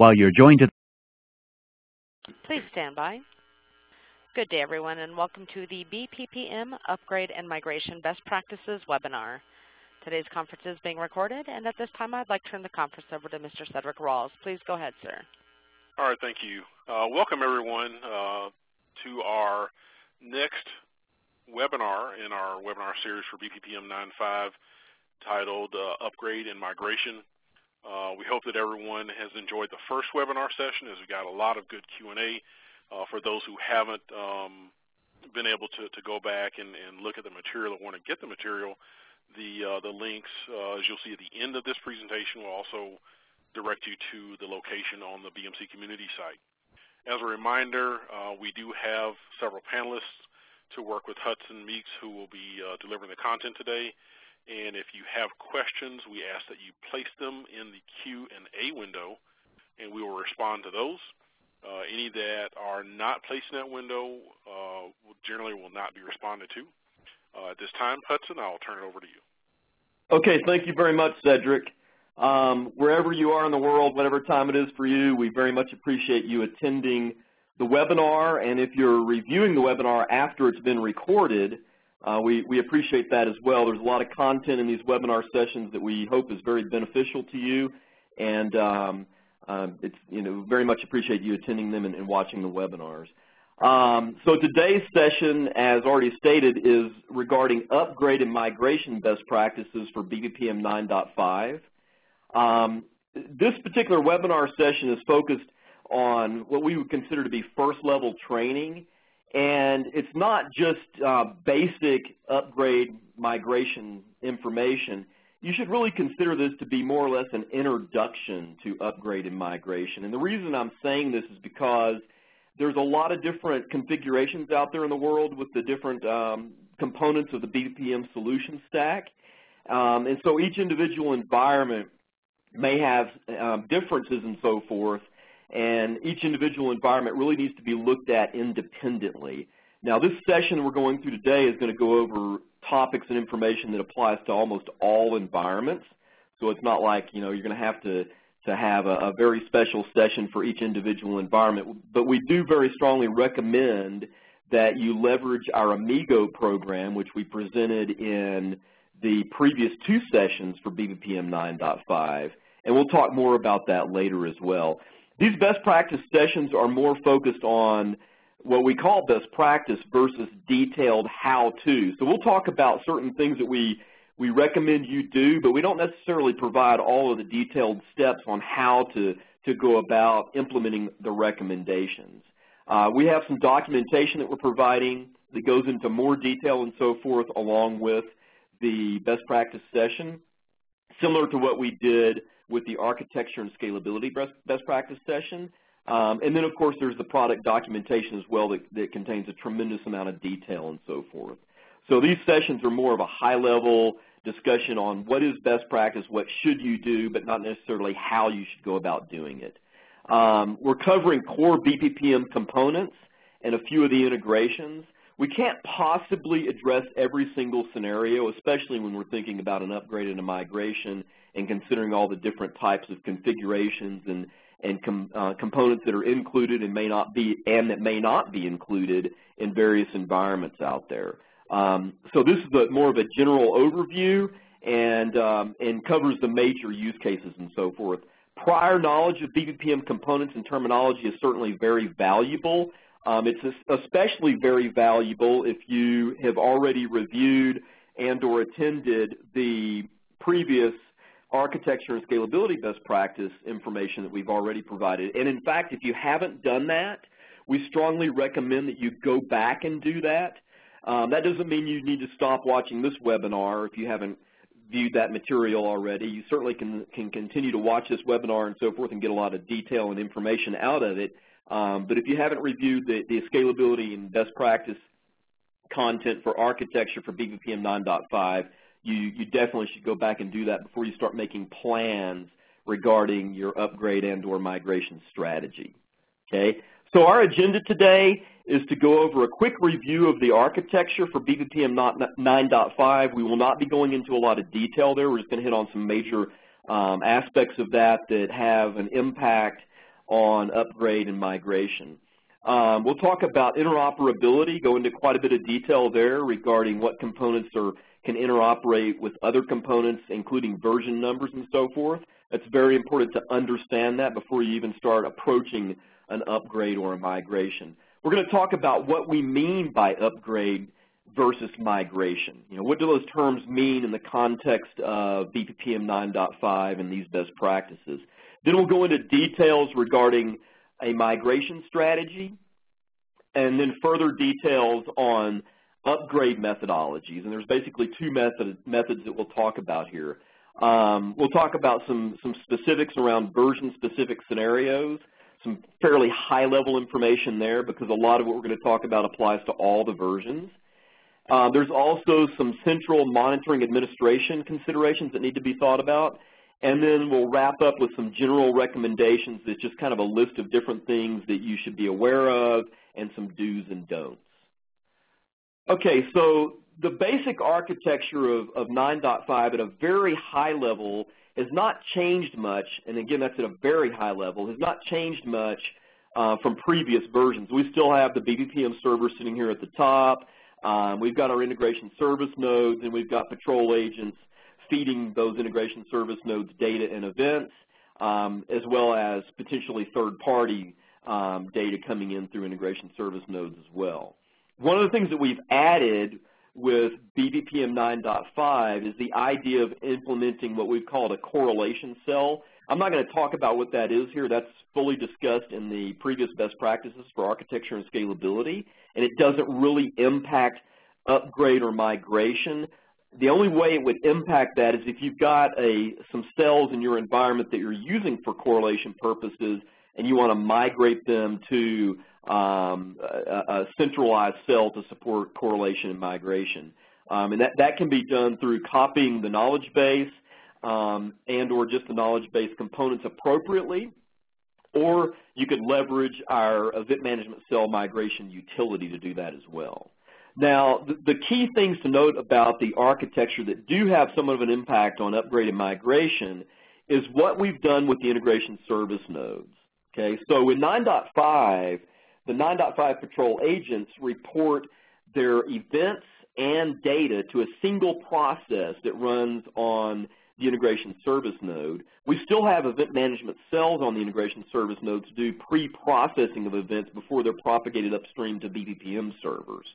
While you're joined to Please stand by. Good day, everyone, and welcome to the BPPM Upgrade and Migration Best Practices webinar. Today's conference is being recorded, and at this time, I'd like to turn the conference over to Mr. Cedric Rawls. Please go ahead, sir. All right, thank you. Welcome, everyone, to our next webinar in our webinar series for BPPM 9.5 titled Upgrade and Migration. We hope that everyone has enjoyed the first webinar session, as we got a lot of good Q&A. For those who haven't been able to go back and look at the material or want to get the material, the links, as you'll see at the end of this presentation, will also direct you to the location on the BMC community site. As a reminder, we do have several panelists to work with. Hudson Meeks, who will be delivering the content today. And if you have questions, we ask that you place them in the Q&A window, and we will respond to those. Any that are not placed in that window generally will not be responded to. At this time, Hudson, I'll turn it over to you. Okay, thank you very much, Cedric. Wherever you are in the world, whatever time it is for you, we very much appreciate you attending the webinar. And if you're reviewing the webinar after it's been recorded, we appreciate that as well. There's a lot of content in these webinar sessions that we hope is very beneficial to you, and it's, very much appreciate you attending them and watching the webinars. So today's session, as already stated, is regarding upgrade and migration best practices for BPPM 9.5. This particular webinar session is focused on what we would consider to be first-level training. And it's not just basic upgrade migration information. You should really consider this to be more or less an introduction to upgrade and migration. And the reason I'm saying this is because there's a lot of different configurations out there in the world with the different components of the BPPM solution stack. And so each individual environment may have differences and so forth. And each individual environment really needs to be looked at independently. Now, this session we're going through today is going to go over topics and information that applies to almost all environments. So it's not like, you're going to have to have a very special session for each individual environment. But we do very strongly recommend that you leverage our Amigo program, which we presented in the previous two sessions for BPPM 9.5. And we'll talk more about that later as well. These best practice sessions are more focused on what we call best practice versus detailed how-to. So we'll talk about certain things that we recommend you do, but we don't necessarily provide all of the detailed steps on how to go about implementing the recommendations. We have some documentation that we're providing that goes into more detail and so forth along with the best practice session, similar to what we did with the architecture and scalability best practice session. And then, of course, there's the product documentation as well that contains a tremendous amount of detail and so forth. So these sessions are more of a high-level discussion on what is best practice, what should you do, but not necessarily how you should go about doing it. We're covering core BPPM components and a few of the integrations. We can't possibly address every single scenario, especially when we're thinking about an upgrade and a migration and considering all the different types of configurations and components that are included and may not be, and that may not be included in various environments out there. So this is more of a general overview and covers the major use cases and so forth. Prior knowledge of BPPM components and terminology is certainly very valuable. It's especially very valuable if you have already reviewed and or attended the previous architecture and scalability best practice information that we've already provided. And in fact, if you haven't done that, we strongly recommend that you go back and do that. That doesn't mean you need to stop watching this webinar if you haven't viewed that material already. You certainly can continue to watch this webinar and so forth and get a lot of detail and information out of it. But if you haven't reviewed the scalability and best practice content for architecture for BPPM 9.5, you definitely should go back and do that before you start making plans regarding your upgrade and or migration strategy, okay? So our agenda today is to go over a quick review of the architecture for BPPM 9.5. We will not be going into a lot of detail there. We're just going to hit on some major aspects of that have an impact on upgrade and migration. We'll talk about interoperability, go into quite a bit of detail there regarding what components can interoperate with other components, including version numbers and so forth. It's very important to understand that before you even start approaching an upgrade or a migration. We're going to talk about what we mean by upgrade versus migration. You know, what do those terms mean in the context of BPPM 9.5 and these best practices? Then we'll go into details regarding a migration strategy, and then further details on upgrade methodologies. And there's basically two methods that we'll talk about here. We'll talk about some specifics around version-specific scenarios, some fairly high-level information there because a lot of what we're going to talk about applies to all the versions. There's also some central monitoring administration considerations that need to be thought about. And then we'll wrap up with some general recommendations that's just kind of a list of different things that you should be aware of and some do's and don'ts. Okay, so the basic architecture of 9.5 at a very high level has not changed much, and again, that's at a very high level, has not changed much from previous versions. We still have the BPPM server sitting here at the top. We've got our integration service nodes, and we've got patrol agents feeding those integration service nodes data and events, as well as potentially third-party data coming in through integration service nodes as well. One of the things that we've added with BPPM 9.5 is the idea of implementing what we've called a correlation cell. I'm not going to talk about what that is here. That's fully discussed in the previous best practices for architecture and scalability, and it doesn't really impact upgrade or migration. The only way it would impact that is if you've got some cells in your environment that you're using for correlation purposes and you want to migrate them to a centralized cell to support correlation and migration. And that can be done through copying the knowledge base and or just the knowledge base components appropriately, or you could leverage our event management cell migration utility to do that as well. Now, the key things to note about the architecture that do have somewhat of an impact on upgrade and migration is what we've done with the integration service nodes, okay? So in 9.5, the 9.5 patrol agents report their events and data to a single process that runs on the integration service node. We still have event management cells on the integration service nodes to do pre-processing of events before they're propagated upstream to BPPM servers.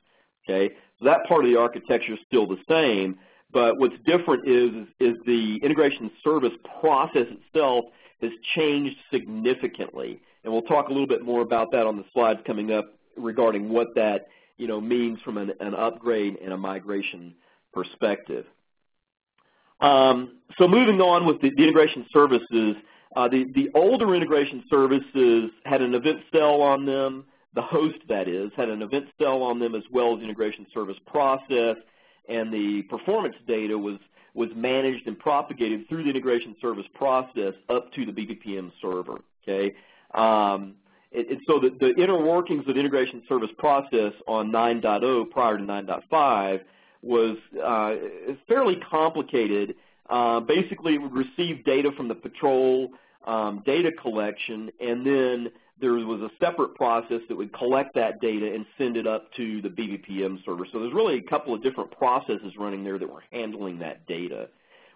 Okay, so that part of the architecture is still the same, but what's different is the integration service process itself has changed significantly, and we'll talk a little bit more about that on the slides coming up regarding what that means from an upgrade and a migration perspective. So moving on with the integration services, the older integration services had an event cell on them. The host, that is, had an event cell on them as well as the integration service process, and the performance data was managed and propagated through the integration service process up to the BPPM server, okay? So the inner workings of the integration service process on 9.0 prior to 9.5 was fairly complicated. Basically, it would receive data from the patrol data collection, and then there was a separate process that would collect that data and send it up to the BPPM server. So there's really a couple of different processes running there that were handling that data.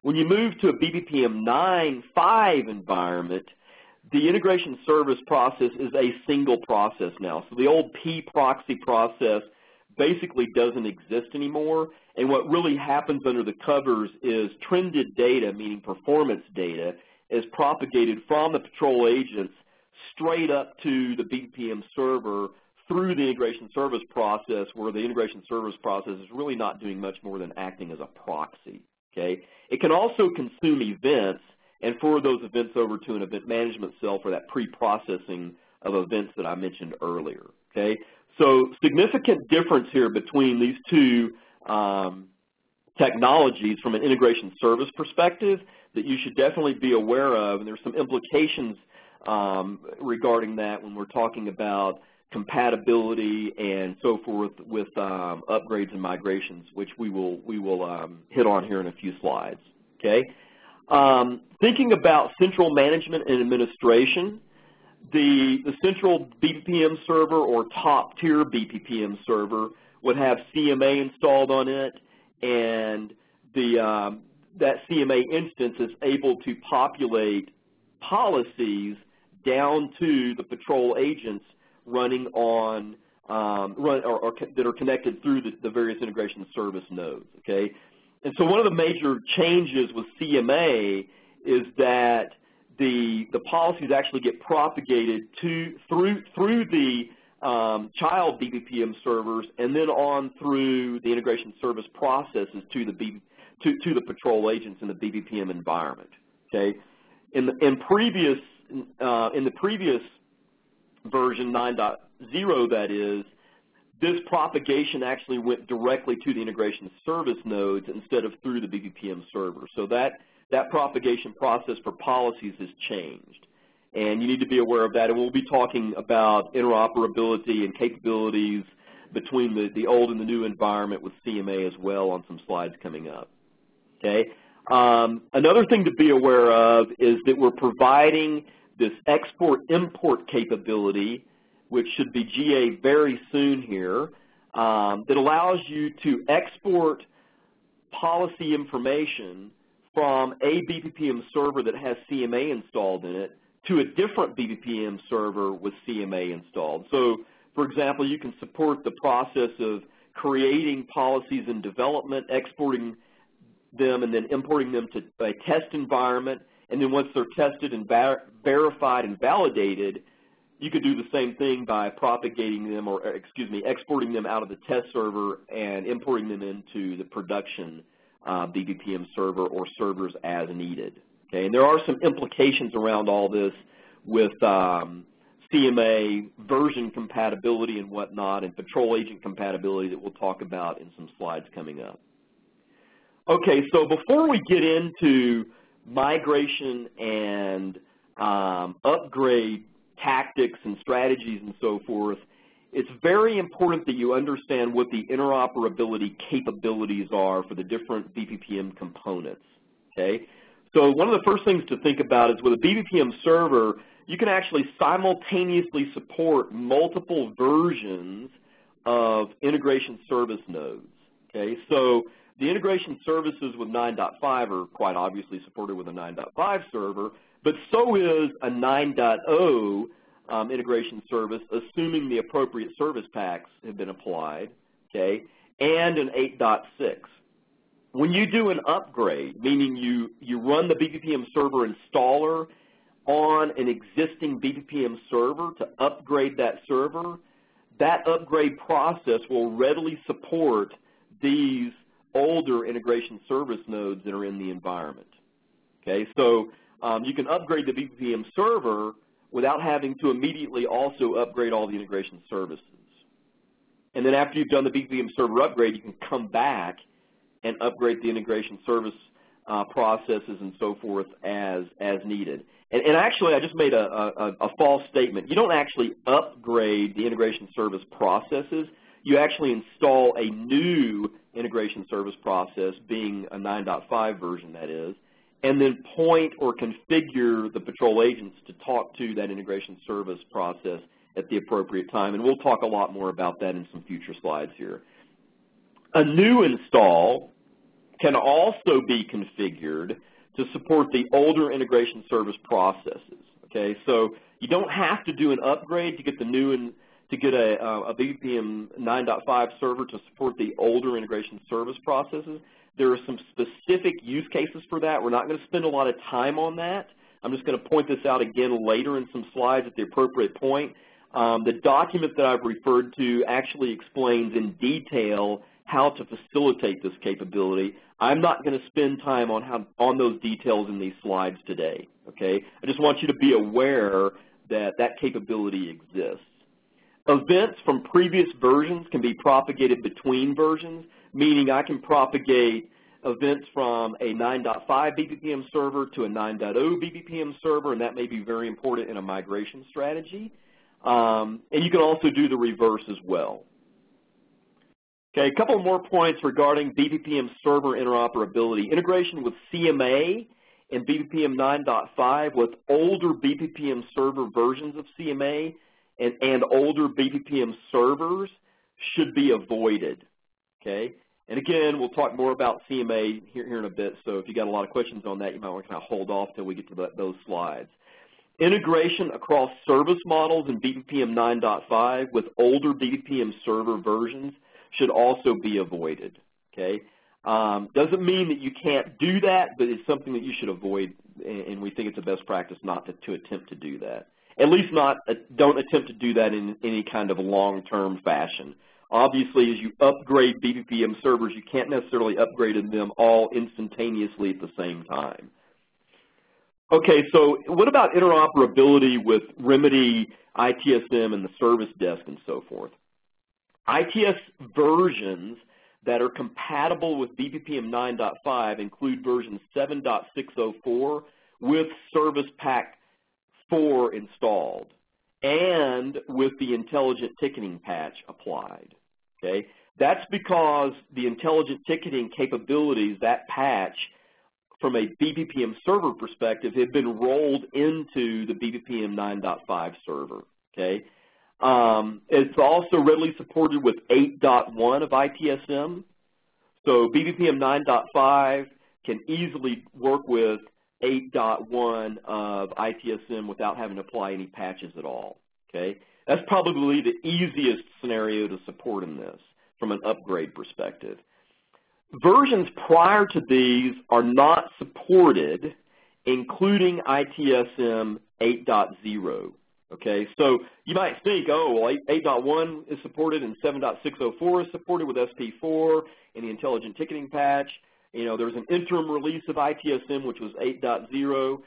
When you move to a BPPM 9.5 environment, the integration service process is a single process now. So the old P-proxy process basically doesn't exist anymore. And what really happens under the covers is trended data, meaning performance data, is propagated from the patrol agents straight up to the BPPM server through the integration service process, where the integration service process is really not doing much more than acting as a proxy, okay? It can also consume events and forward those events over to an event management cell for that pre-processing of events that I mentioned earlier, okay? So significant difference here between these two technologies from an integration service perspective that you should definitely be aware of, and there's some implications regarding that when we're talking about compatibility and so forth with upgrades and migrations, which we will hit on here in a few slides, okay? Thinking about central management and administration, The central BPPM server or top tier BPPM server would have CMA installed on it, and the that CMA instance is able to populate policies down to the patrol agents running on that are connected through the various integration service nodes. Okay, and so one of the major changes with CMA is that the policies actually get propagated through the child BPPM servers and then on through the integration service processes to the patrol agents in the BPPM environment. Okay, in the previous version 9.0, that is, this propagation actually went directly to the integration service nodes instead of through the BPPM server. So that propagation process for policies has changed, and you need to be aware of that. And we'll be talking about interoperability and capabilities between the old and the new environment with CMA as well on some slides coming up. Okay. Another thing to be aware of is that we're providing this export-import capability, which should be GA very soon here, that allows you to export policy information from a BPPM server that has CMA installed in it to a different BPPM server with CMA installed. So, for example, you can support the process of creating policies in development, exporting them, and then importing them to a test environment. And then once they're tested and verified and validated, you could do the same thing by propagating them, or excuse me, exporting them out of the test server and importing them into the production BPPM server or servers as needed. Okay, and there are some implications around all this with CMA version compatibility and whatnot, and patrol agent compatibility that we'll talk about in some slides coming up. Okay, so before we get into migration and upgrade tactics and strategies and so forth, it's very important that you understand what the interoperability capabilities are for the different BPPM components, okay? So one of the first things to think about is with a BPPM server, you can actually simultaneously support multiple versions of integration service nodes, okay? So the integration services with 9.5 are quite obviously supported with a 9.5 server, but so is a 9.0 integration service, assuming the appropriate service packs have been applied, okay, and an 8.6. When you do an upgrade, meaning you run the BPPM server installer on an existing BPPM server to upgrade that server, that upgrade process will readily support these older integration service nodes that are in the environment, okay? So you can upgrade the BPPM server without having to immediately also upgrade all the integration services. And then after you've done the BPPM server upgrade, you can come back and upgrade the integration service processes and so forth as needed. And actually, I just made a false statement. You don't actually upgrade the integration service processes. You actually install a new integration service process, being a 9.5 version, that is, and then point or configure the patrol agents to talk to that integration service process at the appropriate time. And we'll talk a lot more about that in some future slides here. A new install can also be configured to support the older integration service processes, okay? So you don't have to do an upgrade to get the new to get a BPPM 9.5 server to support the older integration service processes. There are some specific use cases for that. We're not going to spend a lot of time on that. I'm just going to point this out again later in some slides at the appropriate point. The document that I've referred to actually explains in detail how to facilitate this capability. I'm not going to spend time on those details in these slides today, okay? I just want you to be aware that that capability exists. Events from previous versions can be propagated between versions, meaning I can propagate events from a 9.5 BPPM server to a 9.0 BPPM server, and that may be very important in a migration strategy. And you can also do the reverse as well. Okay, a couple more points regarding BPPM server interoperability. Integration with CMA and BPPM 9.5 with older BPPM server versions of CMA and older BPPM servers should be avoided, okay? And again, we'll talk more about CMA here in a bit, so if you got a lot of questions on that, you might want to kind of hold off till we get to those slides. Integration across service models in BPPM 9.5 with older BPPM server versions should also be avoided, okay? Doesn't mean that you can't do that, but it's something that you should avoid, and we think it's a best practice not to attempt to do that. At least don't attempt to do that in any kind of long-term fashion. Obviously, as you upgrade BPPM servers, you can't necessarily upgrade them all instantaneously at the same time. Okay, so what about interoperability with Remedy, ITSM, and the service desk and so forth? ITS versions that are compatible with BPPM 9.5 include version 7.604 with Service Pack 4 installed and with the Intelligent Ticketing patch applied, okay? That's because the Intelligent Ticketing capabilities, that patch, from a BPPM server perspective, have been rolled into the BPPM 9.5 server, okay? It's also readily supported with 8.1 of ITSM. So BPPM 9.5 can easily work with 8.1 of ITSM without having to apply any patches at all, okay? That's probably the easiest scenario to support in this from an upgrade perspective. Versions prior to these are not supported, including ITSM 8.0. Okay, so you might think, oh, well, 8.1 is supported and 7.604 is supported with SP4 and the Intelligent Ticketing patch. You know, there's an interim release of ITSM, which was 8.0.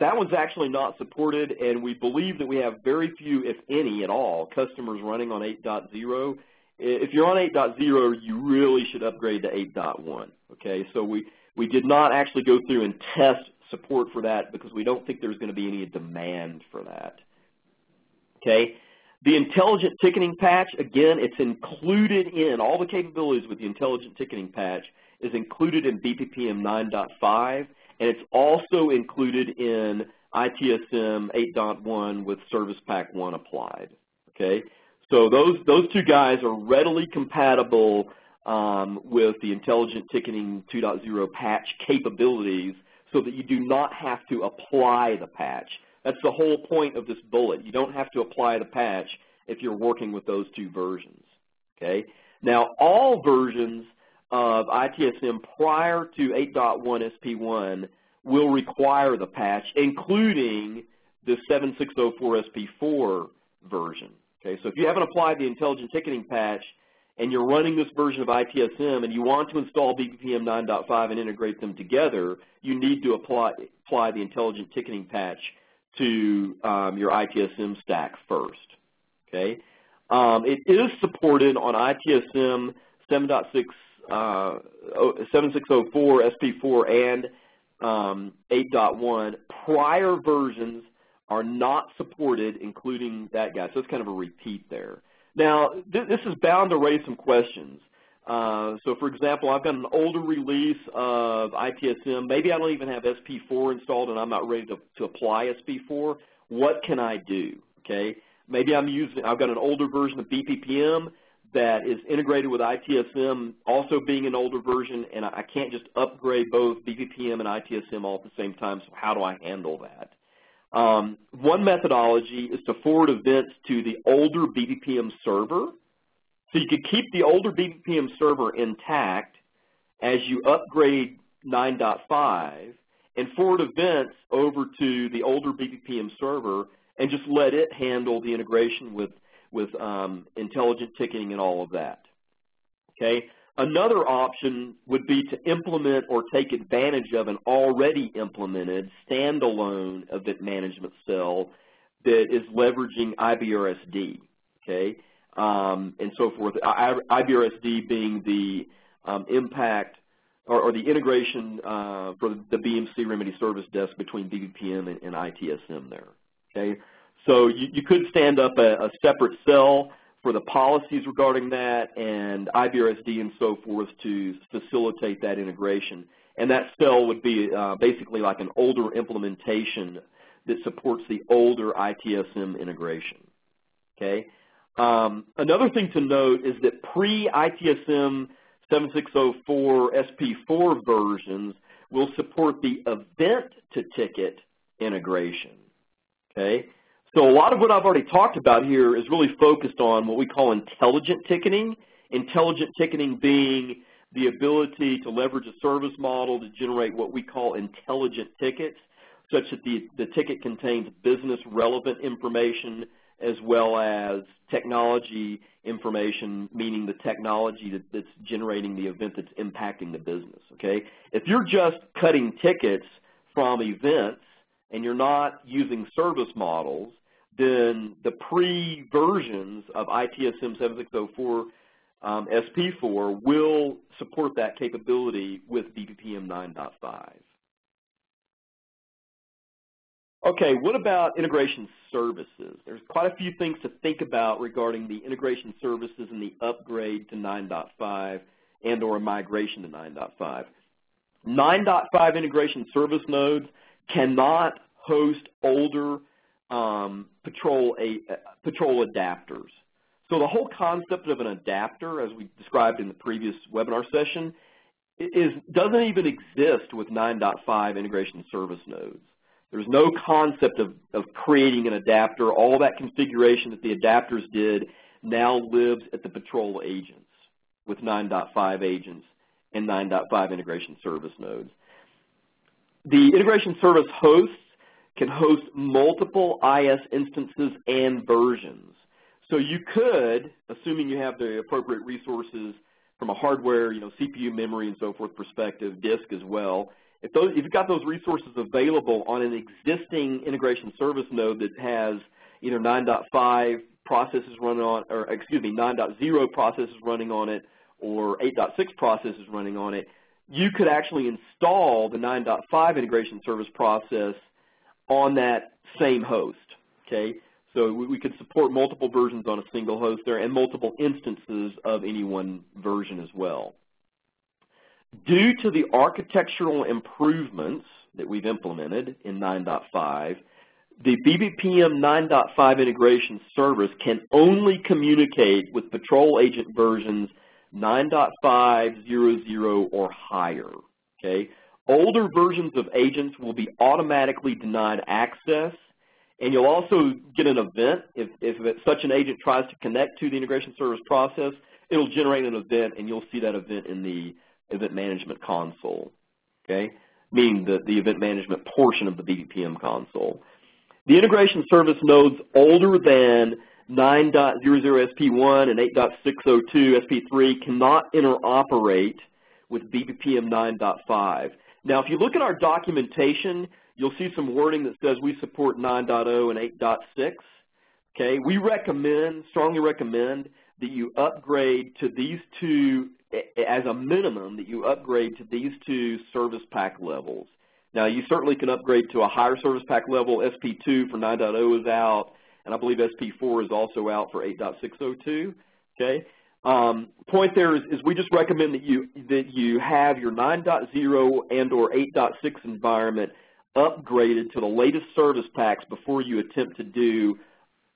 That one's actually not supported, and we believe that we have very few, if any at all, customers running on 8.0. If you're on 8.0, you really should upgrade to 8.1, okay? So we did not actually go through and test support for that because we don't think there's going to be any demand for that. Okay, the Intelligent Ticketing patch, again, it's included in all the capabilities with the Intelligent Ticketing patch is included in BPPM 9.5, and it's also included in ITSM 8.1 with Service Pack 1 applied. Okay, so those two guys are readily compatible with the Intelligent Ticketing 2.0 patch capabilities, so that you do not have to apply the patch. That's the whole point of this bullet. You don't have to apply the patch if you're working with those two versions, okay? Now, all versions of ITSM prior to 8.1 SP1 will require the patch, including the 7604 SP4 version, okay? So if you haven't applied the Intelligent Ticketing patch and you're running this version of ITSM and you want to install BPPM 9.5 and integrate them together, you need to apply the Intelligent Ticketing patch to your ITSM stack first, okay? It is supported on ITSM 7604, SP4, and 8.1. Prior versions are not supported, including that guy. So it's kind of a repeat there. Now, this is bound to raise some questions. So, for example, I've got an older release of ITSM. Maybe I don't even have SP4 installed and I'm not ready to apply SP4. What can I do, okay? Maybe I've got an older version of BPPM that is integrated with ITSM also being an older version, and I can't just upgrade both BPPM and ITSM all at the same time, so how do I handle that? One methodology is to forward events to the older BPPM server. So you could keep the older BPPM server intact as you upgrade 9.5 and forward events over to the older BPPM server and just let it handle the integration with Intelligent Ticketing and all of that, okay? Another option would be to implement or take advantage of an already implemented standalone event management cell that is leveraging IBRSD, okay? And so forth, IBRSD being the impact or the integration for the BMC Remedy Service Desk between BPPM and ITSM there, okay? So you could stand up a separate cell for the policies regarding that and IBRSD and so forth to facilitate that integration. And that cell would be basically like an older implementation that supports the older ITSM integration, okay? Another thing to note is that pre-ITSM 7604 SP4 versions will support the event-to-ticket integration, okay? So a lot of what I've already talked about here is really focused on what we call intelligent ticketing being the ability to leverage a service model to generate what we call intelligent tickets, such that the ticket contains business-relevant information as well as technology information, meaning the technology that's generating the event that's impacting the business, okay? If you're just cutting tickets from events and you're not using service models, then the pre-versions of ITSM 7604 SP4 will support that capability with BPPM 9.5. Okay, what about integration services? There's quite a few things to think about regarding the integration services and the upgrade to 9.5 and or migration to 9.5. 9.5 integration service nodes cannot host older patrol adapters. So the whole concept of an adapter, as we described in the previous webinar session, doesn't even exist with 9.5 integration service nodes. There's no concept of creating an adapter. All that configuration that the adapters did now lives at the patrol agents with 9.5 agents and 9.5 integration service nodes. The integration service hosts can host multiple IS instances and versions. So you could, assuming you have the appropriate resources from a hardware, you know, CPU, memory, and so forth perspective, disk as well, if you've got those resources available on an existing integration service node that has either 9.5 processes running on, or excuse me, 9.0 processes running on it, or 8.6 processes running on it, you could actually install the 9.5 integration service process on that same host, okay? So we could support multiple versions on a single host there and multiple instances of any one version as well. Due to the architectural improvements that we've implemented in 9.5, the BBPM 9.5 integration service can only communicate with patrol agent versions 9.5.0.0 or higher, okay? Older versions of agents will be automatically denied access, and you'll also get an event. If such an agent tries to connect to the integration service process, it'll generate an event, and you'll see that event in the event management console, okay, meaning the event management portion of the BPPM console. The integration service nodes older than 9.00 SP1 and 8.602 SP3 cannot interoperate with BPPM 9.5. Now, if you look at our documentation, you'll see some wording that says we support 9.0 and 8.6, okay? We recommend, strongly recommend, that you upgrade to these two, as a minimum, that you upgrade to these two service pack levels. Now, you certainly can upgrade to a higher service pack level. SP2 for 9.0 is out, and I believe SP4 is also out for 8.602, okay? Point there is we just recommend that you have your 9.0 and or 8.6 environment upgraded to the latest service packs before you attempt to do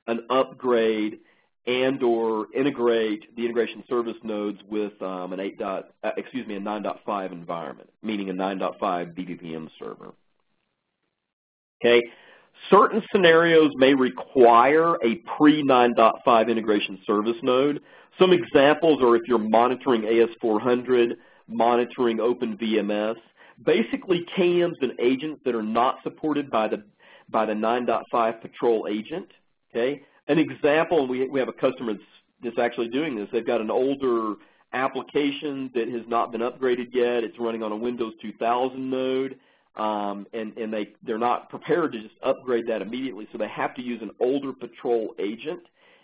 an upgrade and or integrate the integration service nodes with a 9.5 environment, meaning a 9.5 BPPM server. Okay, certain scenarios may require a pre-9.5 integration service node. Some examples are if you're monitoring AS400, monitoring OpenVMS. Basically, KMs and agents that are not supported by the 9.5 patrol agent, okay? An example, we have a customer that's actually doing this. They've got an older application that has not been upgraded yet. It's running on a Windows 2000 node, and they're not prepared to just upgrade that immediately, so they have to use an older patrol agent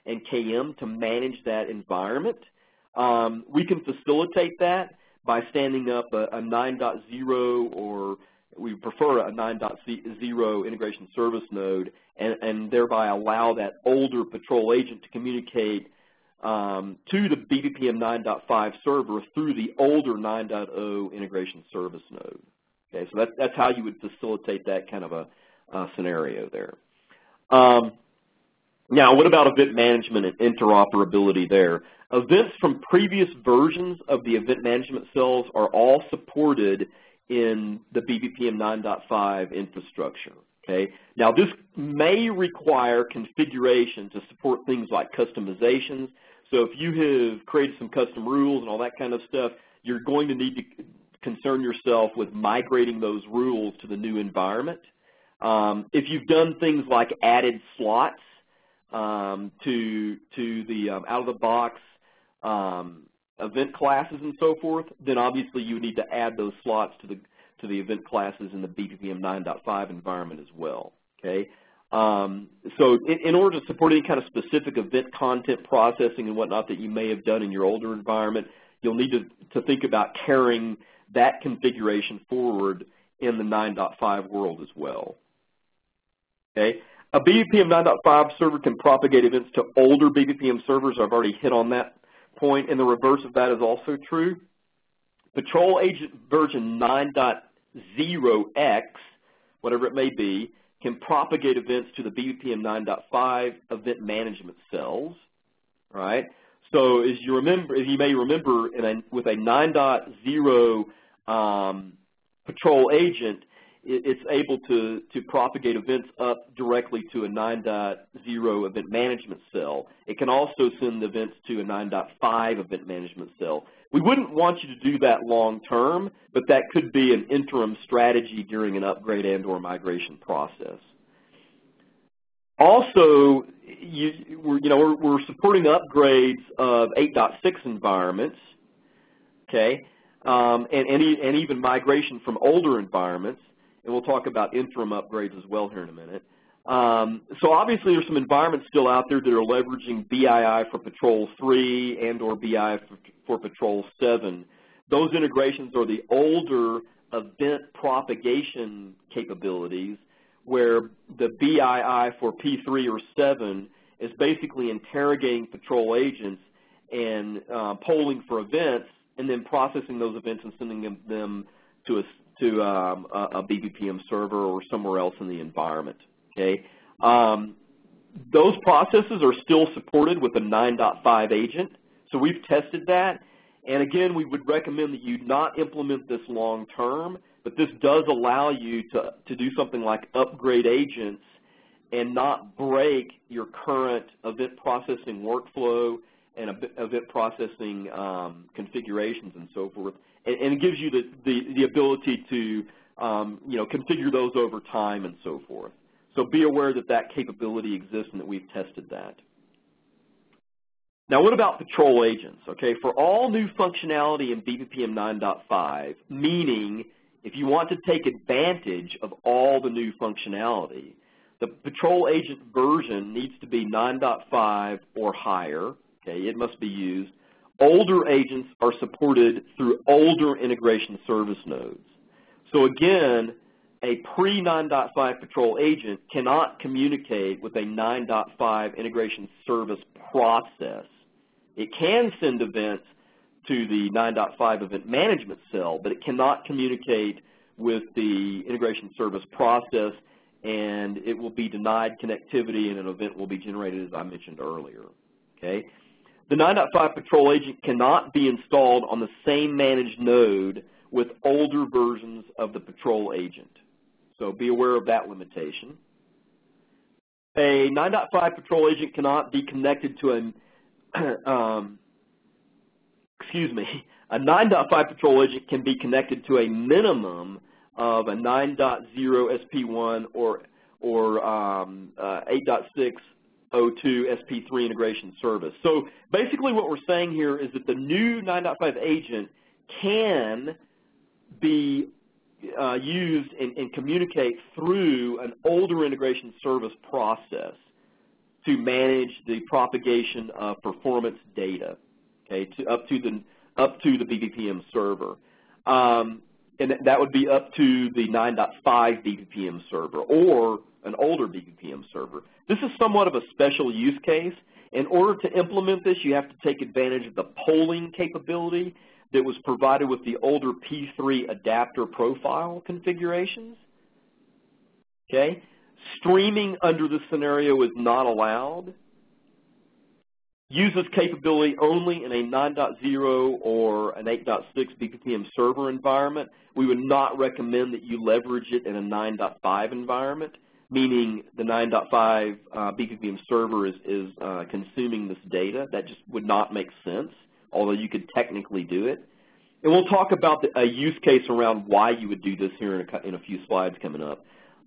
and KM to manage that environment. We can facilitate that by standing up a 9.0, or we prefer a 9.0 integration service node, and thereby allow that older patrol agent to communicate to the BPPM 9.5 server through the older 9.0 integration service node. Okay, so that's how you would facilitate that kind of a scenario there. Now, what about event management and interoperability there? Events from previous versions of the event management cells are all supported in the BPPM 9.5 infrastructure. Okay? Now, this may require configuration to support things like customizations. So if you have created some custom rules and all that kind of stuff, you're going to need to concern yourself with migrating those rules to the new environment. If you've done things like added slots to the out-of-the-box event classes and so forth, then obviously you need to add those slots to the event classes in the BPPM 9.5 environment as well. Okay, so in order to support any kind of specific event content processing and whatnot that you may have done in your older environment, you'll need to think about carrying that configuration forward in the 9.5 world as well. Okay. A BPPM 9.5 server can propagate events to older BPPM servers. I've already hit on that point, and the reverse of that is also true. Patrol Agent version 9.0x, whatever it may be, can propagate events to the BPPM 9.5 event management cells. All right. So as you remember, as you may remember, with a 9.0 patrol agent, it's able to propagate events up directly to a 9.0 event management cell. It can also send events to a 9.5 event management cell. We wouldn't want you to do that long term, but that could be an interim strategy during an upgrade and or migration process. Also, we're supporting upgrades of 8.6 environments, okay, and even migration from older environments. And we'll talk about interim upgrades as well here in a minute. So obviously there's some environments still out there that are leveraging BII for Patrol 3 and or BII for Patrol 7. Those integrations are the older event propagation capabilities where the BII for P3 or 7 is basically interrogating patrol agents and polling for events and then processing those events and sending them to a BPPM server or somewhere else in the environment, okay? Those processes are still supported with a 9.5 agent, so we've tested that. And again, we would recommend that you not implement this long term, but this does allow you to do something like upgrade agents and not break your current event processing workflow and event processing configurations and so forth. And it gives you the ability to, configure those over time and so forth. So be aware that that capability exists and that we've tested that. Now, what about patrol agents? Okay, for all new functionality in BPPM 9.5, meaning if you want to take advantage of all the new functionality, the patrol agent version needs to be 9.5 or higher. Okay, it must be used. Older agents are supported through older integration service nodes. So again, a pre-9.5 patrol agent cannot communicate with a 9.5 integration service process. It can send events to the 9.5 event management cell, but it cannot communicate with the integration service process, and it will be denied connectivity and an event will be generated, as I mentioned earlier. Okay? The 9.5 patrol agent cannot be installed on the same managed node with older versions of the patrol agent. So be aware of that limitation. A 9.5 patrol agent cannot be connected to a 9.5 patrol agent can be connected to a minimum of a 9.0 SP1 or 8.6 O2 SP3 integration service. So basically what we're saying here is that the new 9.5 agent can be used and communicate through an older integration service process to manage the propagation of performance data, okay, up to the BPPM server. And that would be up to the 9.5 BPPM server or an older BPPM server. This is somewhat of a special use case, In order to implement this, you have to take advantage of the polling capability that was provided with the older P3 adapter profile configurations. Okay? Streaming under the scenario is not allowed. Uses capability only in a 9.0 or an 8.6 BPPM server environment. We would not recommend that you leverage it in a 9.5 environment, meaning the 9.5 BPPM server is consuming this data. That just would not make sense, although you could technically do it. And we'll talk about a use case around why you would do this here in a few slides coming up.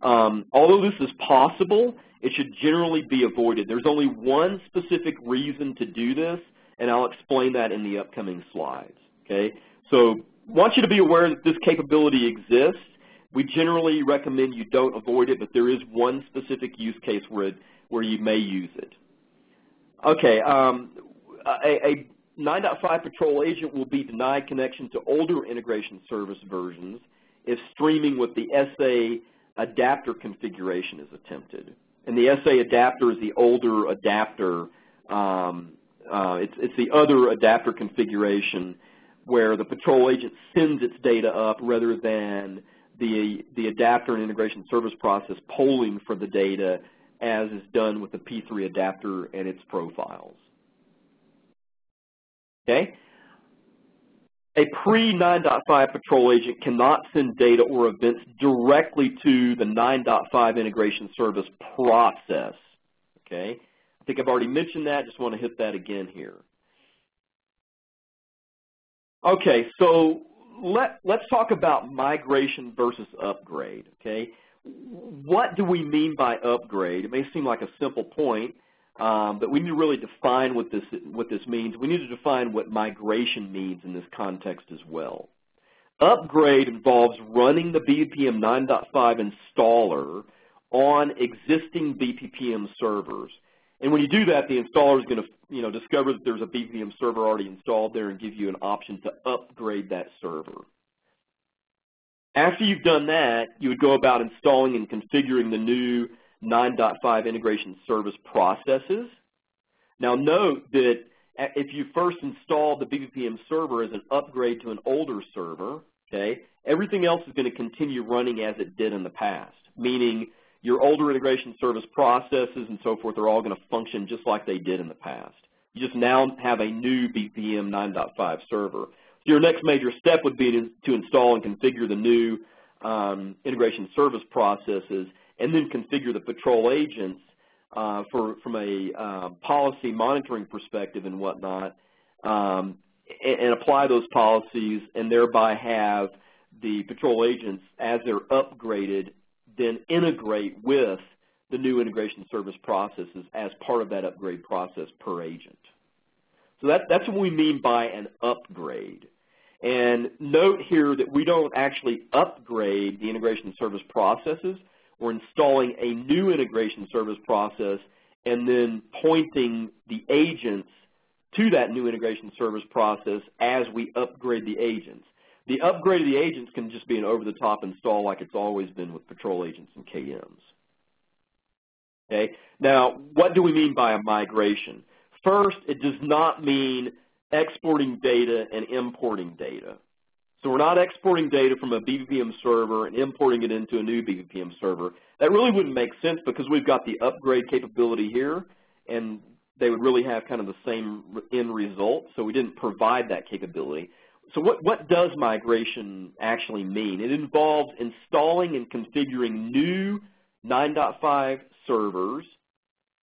Although this is possible, it should generally be avoided. There's only one specific reason to do this, and I'll explain that in the upcoming slides, okay? So I want you to be aware that this capability exists. We generally recommend you don't avoid it, but there is one specific use case where you may use it. Okay, a 9.5 patrol agent will be denied connection to older integration service versions if streaming with the SA adapter configuration is attempted. And the SA adapter is the older adapter. It's the other adapter configuration where the patrol agent sends its data up rather than the adapter and integration service process polling for the data as is done with the P3 adapter and its profiles. Okay? A pre-9.5 patrol agent cannot send data or events directly to the 9.5 integration service process, okay? I think I've already mentioned that. Just want to hit that again here. Okay, so let's talk about migration versus upgrade, okay? What do we mean by upgrade? It may seem like a simple point, but we need to really define what this means. We need to define what migration means in this context as well. Upgrade involves running the BPPM 9.5 installer on existing BPPM servers. And when you do that, the installer is going to, discover that there's a BPPM server already installed there and give you an option to upgrade that server. After you've done that, you would go about installing and configuring the new 9.5 integration service processes. Now note that if you first install the BPPM server as an upgrade to an older server, okay, everything else is going to continue running as it did in the past, meaning your older integration service processes and so forth are all going to function just like they did in the past. You just now have a new BPPM 9.5 server. So your next major step would be to install and configure the new integration service processes and then configure the patrol agents from a policy monitoring perspective and whatnot, and apply those policies and thereby have the patrol agents, as they're upgraded, then integrate with the new integration service processes as part of that upgrade process per agent. So that's what we mean by an upgrade. And note here that we don't actually upgrade the integration service processes. We're installing a new integration service process and then pointing the agents to that new integration service process as we upgrade the agents. The upgrade of the agents can just be an over-the-top install like it's always been with patrol agents and KMs. Okay? Now, what do we mean by a migration? First, it does not mean exporting data and importing data. So we're not exporting data from a BPPM server and importing it into a new BPPM server. That really wouldn't make sense because we've got the upgrade capability here, and they would really have kind of the same end result, so we didn't provide that capability. So what does migration actually mean? It involves installing and configuring new 9.5 servers,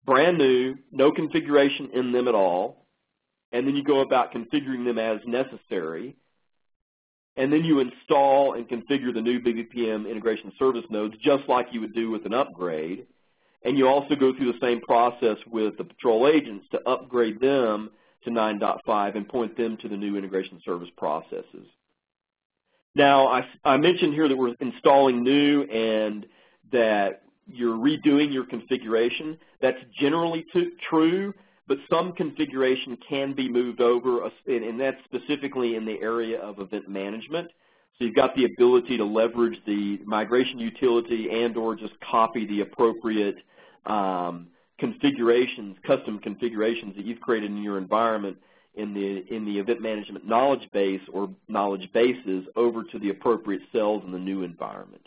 brand new, no configuration in them at all, and then you go about configuring them as necessary. And then you install and configure the new BPPM integration service nodes just like you would do with an upgrade. And you also go through the same process with the patrol agents to upgrade them to 9.5 and point them to the new integration service processes. Now, I mentioned here that we're installing new and that you're redoing your configuration. That's generally true. But some configuration can be moved over, and that's specifically in the area of event management. So you've got the ability to leverage the migration utility and or just copy the appropriate configurations, custom configurations that you've created in your environment in the event management knowledge base or knowledge bases over to the appropriate cells in the new environment.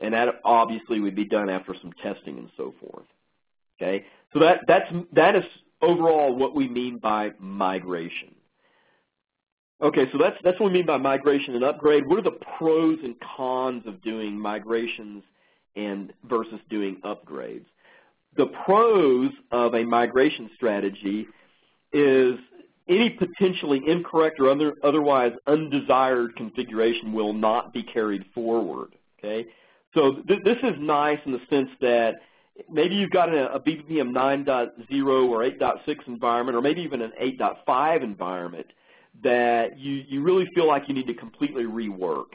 And that obviously would be done after some testing and so forth. Okay, so that is overall what we mean by migration. Okay, so that's what we mean by migration and upgrade. What are the pros and cons of doing migrations and versus doing upgrades? The pros of a migration strategy is any potentially incorrect or otherwise undesired configuration will not be carried forward, okay? So this is nice in the sense that maybe you've got a BPPM 9.0 or 8.6 environment, or maybe even an 8.5 environment that you really feel like you need to completely rework.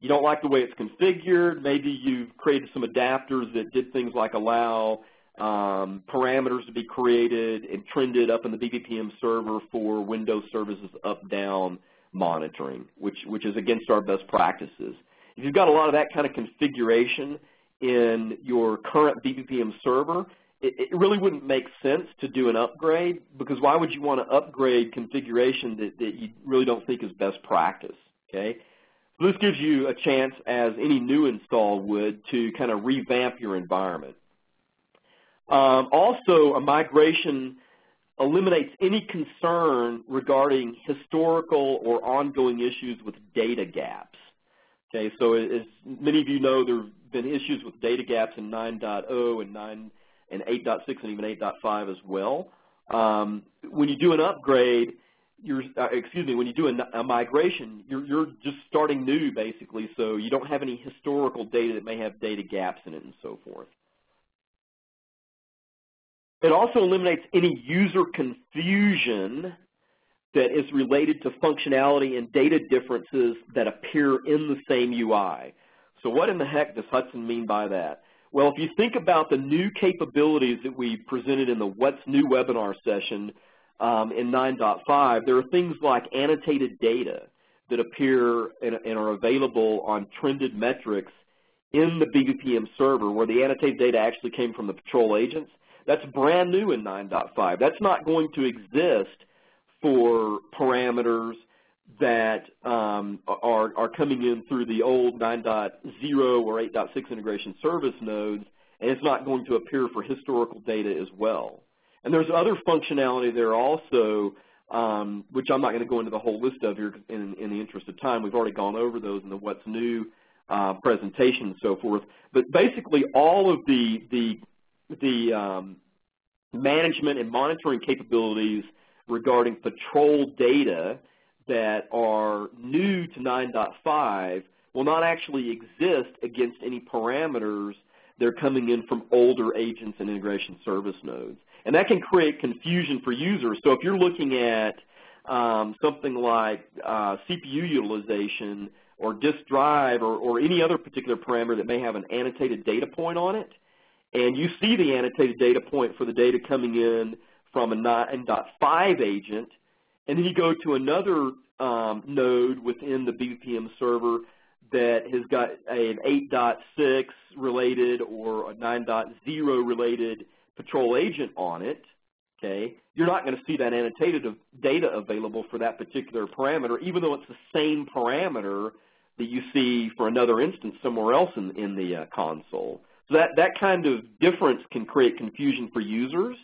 You don't like the way it's configured. Maybe you've created some adapters that did things like allow parameters to be created and trended up in the BPPM server for Windows services up-down monitoring, which is against our best practices. If you've got a lot of that kind of configuration in your current BPPM server, it really wouldn't make sense to do an upgrade, because why would you want to upgrade configuration that you really don't think is best practice, okay? So this gives you a chance, as any new install would, to kind of revamp your environment. Also, a migration eliminates any concern regarding historical or ongoing issues with data gaps. Okay, so as many of you know, there have been issues with data gaps in 9.0 and 9 and 8.6 and even 8.5 as well. When you do an upgrade, when you do a migration, you're just starting new basically, so you don't have any historical data that may have data gaps in it and so forth. It also eliminates any user confusion that is related to functionality and data differences that appear in the same UI. So what in the heck does Hudson mean by that? Well, if you think about the new capabilities that we presented in the What's New webinar session in 9.5, there are things like annotated data that appear and are available on trended metrics in the BPPM server, where the annotated data actually came from the patrol agents. That's brand new in 9.5. That's not going to exist for parameters that are coming in through the old 9.0 or 8.6 integration service nodes, and it's not going to appear for historical data as well. And there's other functionality there also, which I'm not going to go into the whole list of here in the interest of time. We've already gone over those in the What's New presentation and so forth. But basically all of the management and monitoring capabilities regarding patrol data that are new to 9.5 will not actually exist against any parameters that are coming in from older agents and integration service nodes. And that can create confusion for users. So if you're looking at something like CPU utilization or disk drive or any other particular parameter that may have an annotated data point on it, and you see the annotated data point for the data coming in from a 9.5 agent, and then you go to another node within the BPPM server that has got an 8.6 related or a 9.0 related patrol agent on it, okay, you're not going to see that annotated data available for that particular parameter, even though it's the same parameter that you see for another instance somewhere else in the console. So that kind of difference can create confusion for users,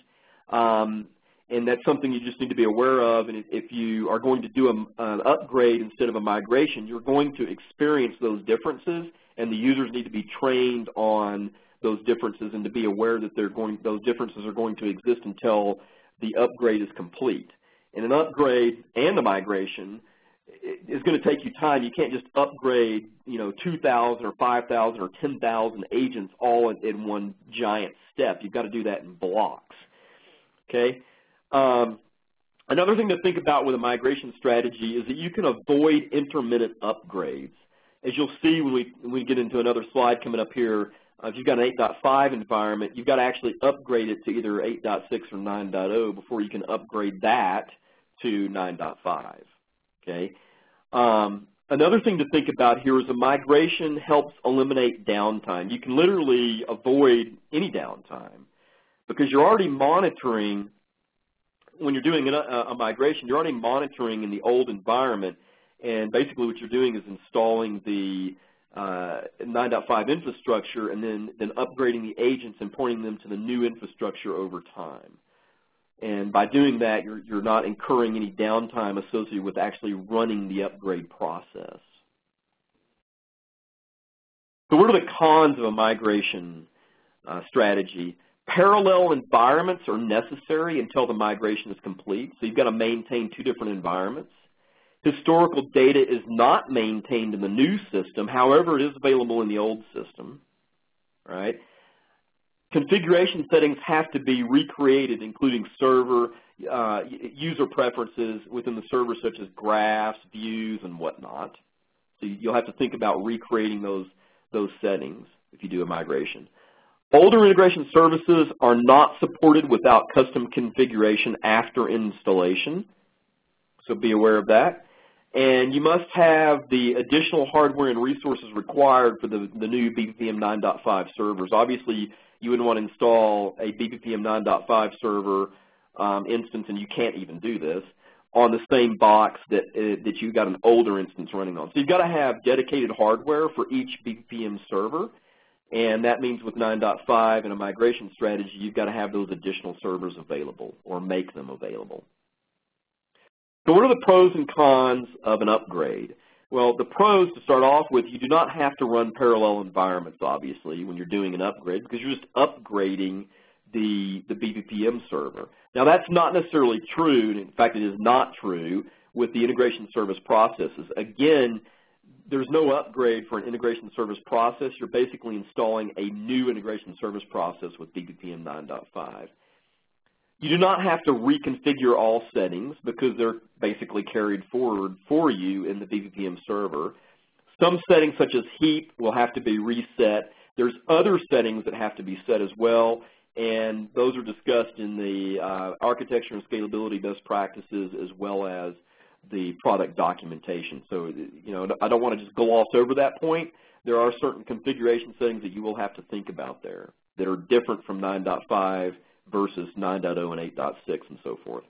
and that's something you just need to be aware of. And if you are going to do an upgrade instead of a migration, you're going to experience those differences, and the users need to be trained on those differences and to be aware that those differences are going to exist until the upgrade is complete. And an upgrade and a migration is going to take you time. You can't just upgrade, 2,000 or 5,000 or 10,000 agents all in one giant step. You've got to do that in blocks, okay? Another thing to think about with a migration strategy is that you can avoid intermittent upgrades. As you'll see when we get into another slide coming up here, if you've got an 8.5 environment, you've got to actually upgrade it to either 8.6 or 9.0 before you can upgrade that to 9.5, okay? Another thing to think about here is a migration helps eliminate downtime. You can literally avoid any downtime because you're already monitoring, when you're doing a migration, you're already monitoring in the old environment, and basically what you're doing is installing the 9.5 infrastructure and then upgrading the agents and pointing them to the new infrastructure over time. And by doing that, you're not incurring any downtime associated with actually running the upgrade process. So what are the cons of a migration strategy? Parallel environments are necessary until the migration is complete, so you've got to maintain two different environments. Historical data is not maintained in the new system, however, it is available in the old system, right? Configuration settings have to be recreated, including server, user preferences within the server, such as graphs, views, and whatnot. So you'll have to think about recreating those settings if you do a migration. Older integration services are not supported without custom configuration after installation, so be aware of that. And you must have the additional hardware and resources required for the new BPPM 9.5 servers. Obviously, you wouldn't want to install a BPPM 9.5 server instance, and you can't even do this, on the same box that you've got an older instance running on. So you've got to have dedicated hardware for each BPPM server, and that means with 9.5 and a migration strategy, you've got to have those additional servers available or make them available. So what are the pros and cons of an upgrade? Well, the pros to start off with, you do not have to run parallel environments, obviously, when you're doing an upgrade because you're just upgrading the BPPM server. Now, that's not necessarily true, and in fact, it is not true with the integration service processes. Again, there's no upgrade for an integration service process. You're basically installing a new integration service process with BPPM 9.5. You do not have to reconfigure all settings because they're basically carried forward for you in the BPPM server. Some settings, such as heap, will have to be reset. There's other settings that have to be set as well, and those are discussed in the architecture and scalability best practices as well as the product documentation. So, you know, I don't want to just gloss over that point. There are certain configuration settings that you will have to think about there that are different from 9.5 versus 9.0 and 8.6 and so forth.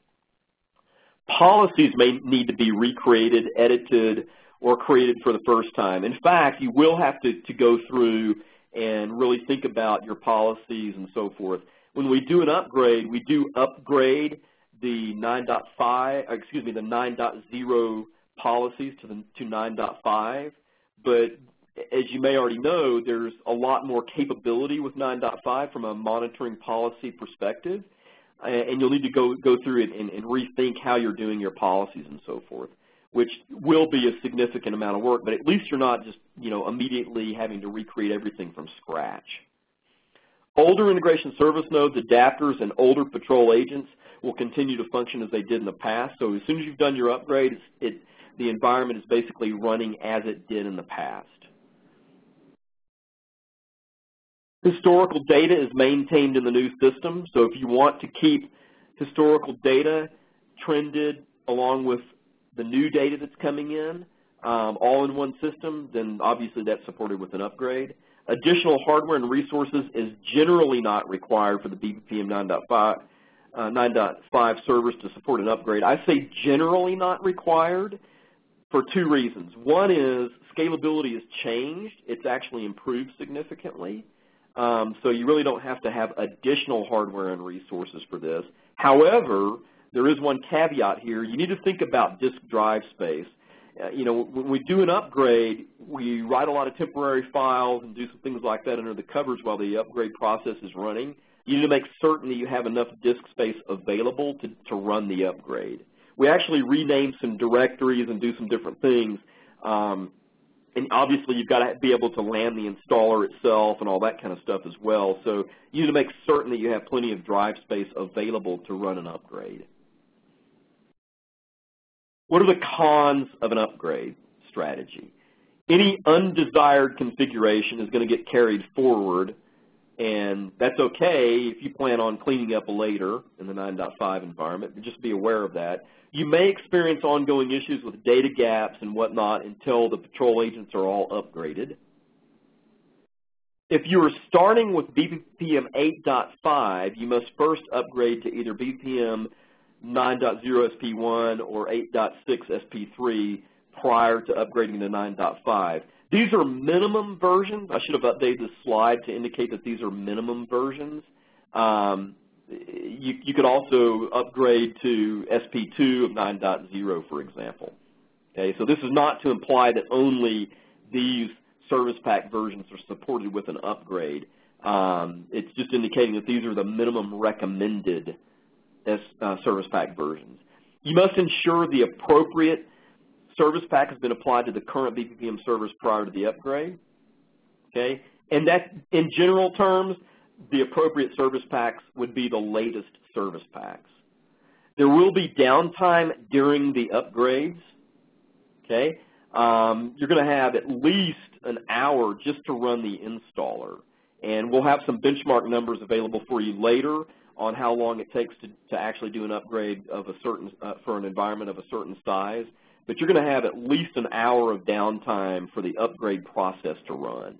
Policies may need to be recreated, edited, or created for the first time. In fact, you will have to go through and really think about your policies and so forth. When we do an upgrade, we do upgrade the 9.0 policies to 9.5, but as you may already know, there's a lot more capability with 9.5 from a monitoring policy perspective, and you'll need to go through it and rethink how you're doing your policies and so forth, which will be a significant amount of work, but at least you're not just, you know, immediately having to recreate everything from scratch. Older integration service nodes, adapters, and older patrol agents will continue to function as they did in the past, so as soon as you've done your upgrade, the environment is basically running as it did in the past. Historical data is maintained in the new system, so if you want to keep historical data trended along with the new data that's coming in, all in one system, then obviously that's supported with an upgrade. Additional hardware and resources is generally not required for the BPPM 9.5 servers to support an upgrade. I say generally not required for two reasons. One is scalability has changed. It's actually improved significantly. So you really don't have to have additional hardware and resources for this. However, there is one caveat here. You need to think about disk drive space. You know, when we do an upgrade, we write a lot of temporary files and do some things like that under the covers while the upgrade process is running. You need to make certain that you have enough disk space available to run the upgrade. We actually rename some directories and do some different things. And obviously, you've got to be able to land the installer itself and all that kind of stuff as well. So you need to make certain that you have plenty of drive space available to run an upgrade. What are the cons of an upgrade strategy? Any undesired configuration is going to get carried forward, and that's okay if you plan on cleaning up later in the 9.5 environment, but just be aware of that. You may experience ongoing issues with data gaps and whatnot until the patrol agents are all upgraded. If you are starting with BPPM 8.5, you must first upgrade to either BPPM 9.0 SP1 or 8.6 SP3 prior to upgrading to 9.5. These are minimum versions. I should have updated this slide to indicate that these are minimum versions. You could also upgrade to SP2 of 9.0, for example. Okay, so this is not to imply that only these service pack versions are supported with an upgrade. It's just indicating that these are the minimum recommended service pack versions. You must ensure the appropriate service pack has been applied to the current BPPM service prior to the upgrade. Okay, and that, in general terms, the appropriate service packs would be the latest service packs. There will be downtime during the upgrades. Okay, you're going to have at least an hour just to run the installer, and we'll have some benchmark numbers available for you later on how long it takes to actually do an upgrade of a certain for an environment of a certain size. But you're going to have at least an hour of downtime for the upgrade process to run.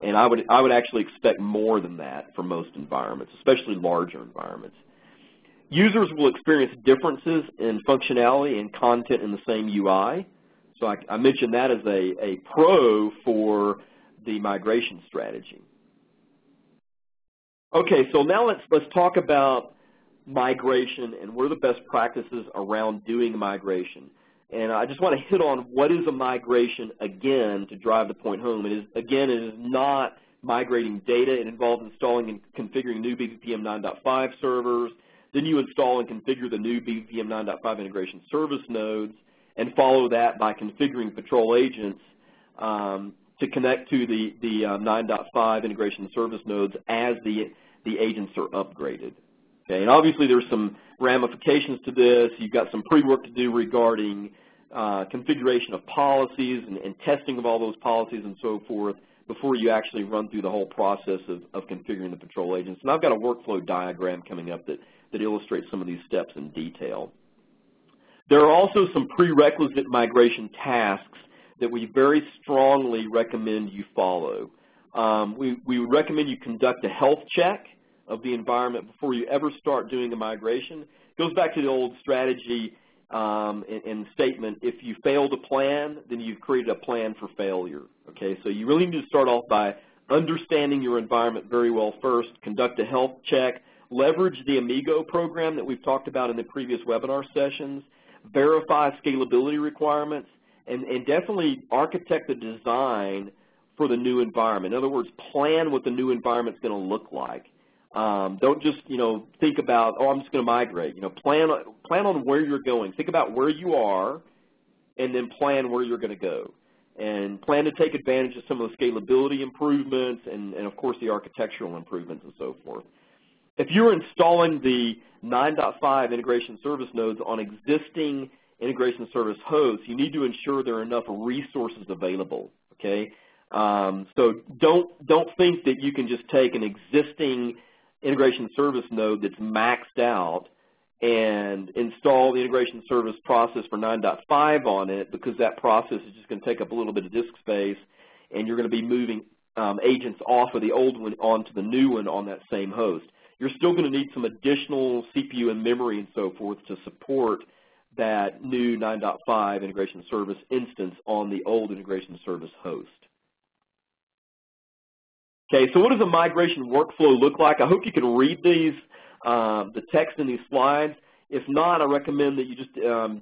And I would actually expect more than that for most environments, especially larger environments. Users will experience differences in functionality and content in the same UI. So I mentioned that as a pro for the migration strategy. Okay, so now let's talk about migration and what are the best practices around doing migration. And I just want to hit on what is a migration again to drive the point home. It is, again, it is not migrating data. It involves installing and configuring new BPPM 9.5 servers. Then you install and configure the new BPPM 9.5 integration service nodes and follow that by configuring patrol agents to connect to the 9.5 integration service nodes as the agents are upgraded. Okay, and obviously there's some ramifications to this. You've got some pre-work to do regarding configuration of policies and testing of all those policies and so forth before you actually run through the whole process of configuring the patrol agents. And I've got a workflow diagram coming up that illustrates some of these steps in detail. There are also some prerequisite migration tasks that we very strongly recommend you follow. We would recommend you conduct a health check of the environment before you ever start doing a migration. It goes back to the old strategy and statement: if you fail to plan, then you've created a plan for failure. Okay, so you really need to start off by understanding your environment very well first, conduct a health check, leverage the Amigo program that we've talked about in the previous webinar sessions, verify scalability requirements, and definitely architect the design for the new environment. In other words, plan what the new environment's going to look like. Don't just, think about, oh, I'm just going to migrate. Plan on where you're going. Think about where you are and then plan where you're going to go. And plan to take advantage of some of the scalability improvements and of course, the architectural improvements and so forth. If you're installing the 9.5 integration service nodes on existing integration service hosts, you need to ensure there are enough resources available, okay? So don't think that you can just take an existing integration service node that's maxed out and install the integration service process for 9.5 on it, because that process is just going to take up a little bit of disk space, and you're going to be moving agents off of the old one onto the new one on that same host. You're still going to need some additional CPU and memory and so forth to support that new 9.5 integration service instance on the old integration service host. Okay, so what does a migration workflow look like? I hope you can read these, the text in these slides. If not, I recommend that you just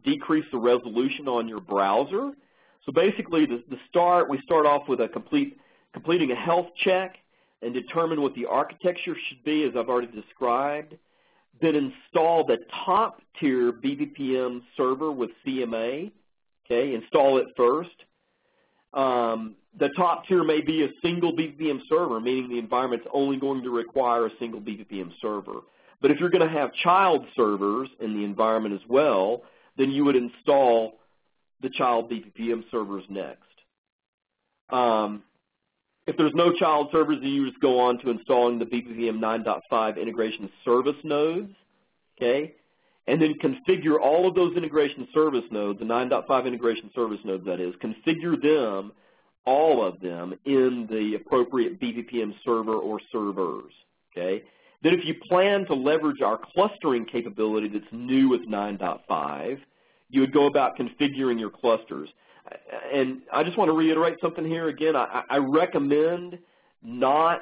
decrease the resolution on your browser. So basically, we start off with completing a health check and determine what the architecture should be, as I've already described. Then install the top tier BPPM server with CMA. Okay, install it first. The top tier may be a single BPPM server, meaning the environment's only going to require a single BPPM server. But if you're going to have child servers in the environment as well, then you would install the child BPPM servers next. If there's no child servers, then you just go on to installing the BPPM 9.5 integration service nodes, okay? And then configure all of those integration service nodes, the 9.5 integration service nodes that is, configure them all of them in the appropriate BPPM server or servers, okay? Then if you plan to leverage our clustering capability that's new with 9.5, you would go about configuring your clusters. And I just want to reiterate something here. Again, I recommend not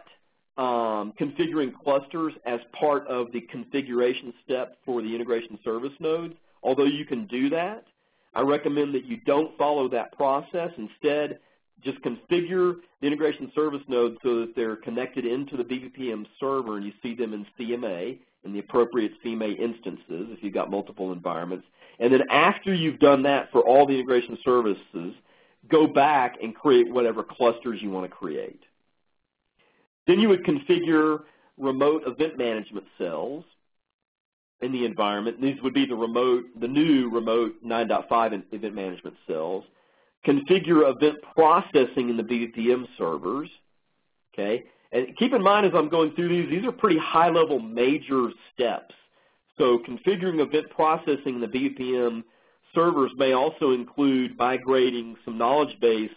configuring clusters as part of the configuration step for the integration service nodes, although you can do that. I recommend that you don't follow that process. Instead, just configure the integration service node so that they're connected into the BPPM server and you see them in CMA, in the appropriate CMA instances if you've got multiple environments. And then after you've done that for all the integration services, go back and create whatever clusters you want to create. Then you would configure remote event management cells in the environment. These would be the new remote 9.5 event management cells. Configure event processing in the BPPM servers, okay? And keep in mind as I'm going through these are pretty high-level major steps. So configuring event processing in the BPPM servers may also include migrating some knowledge base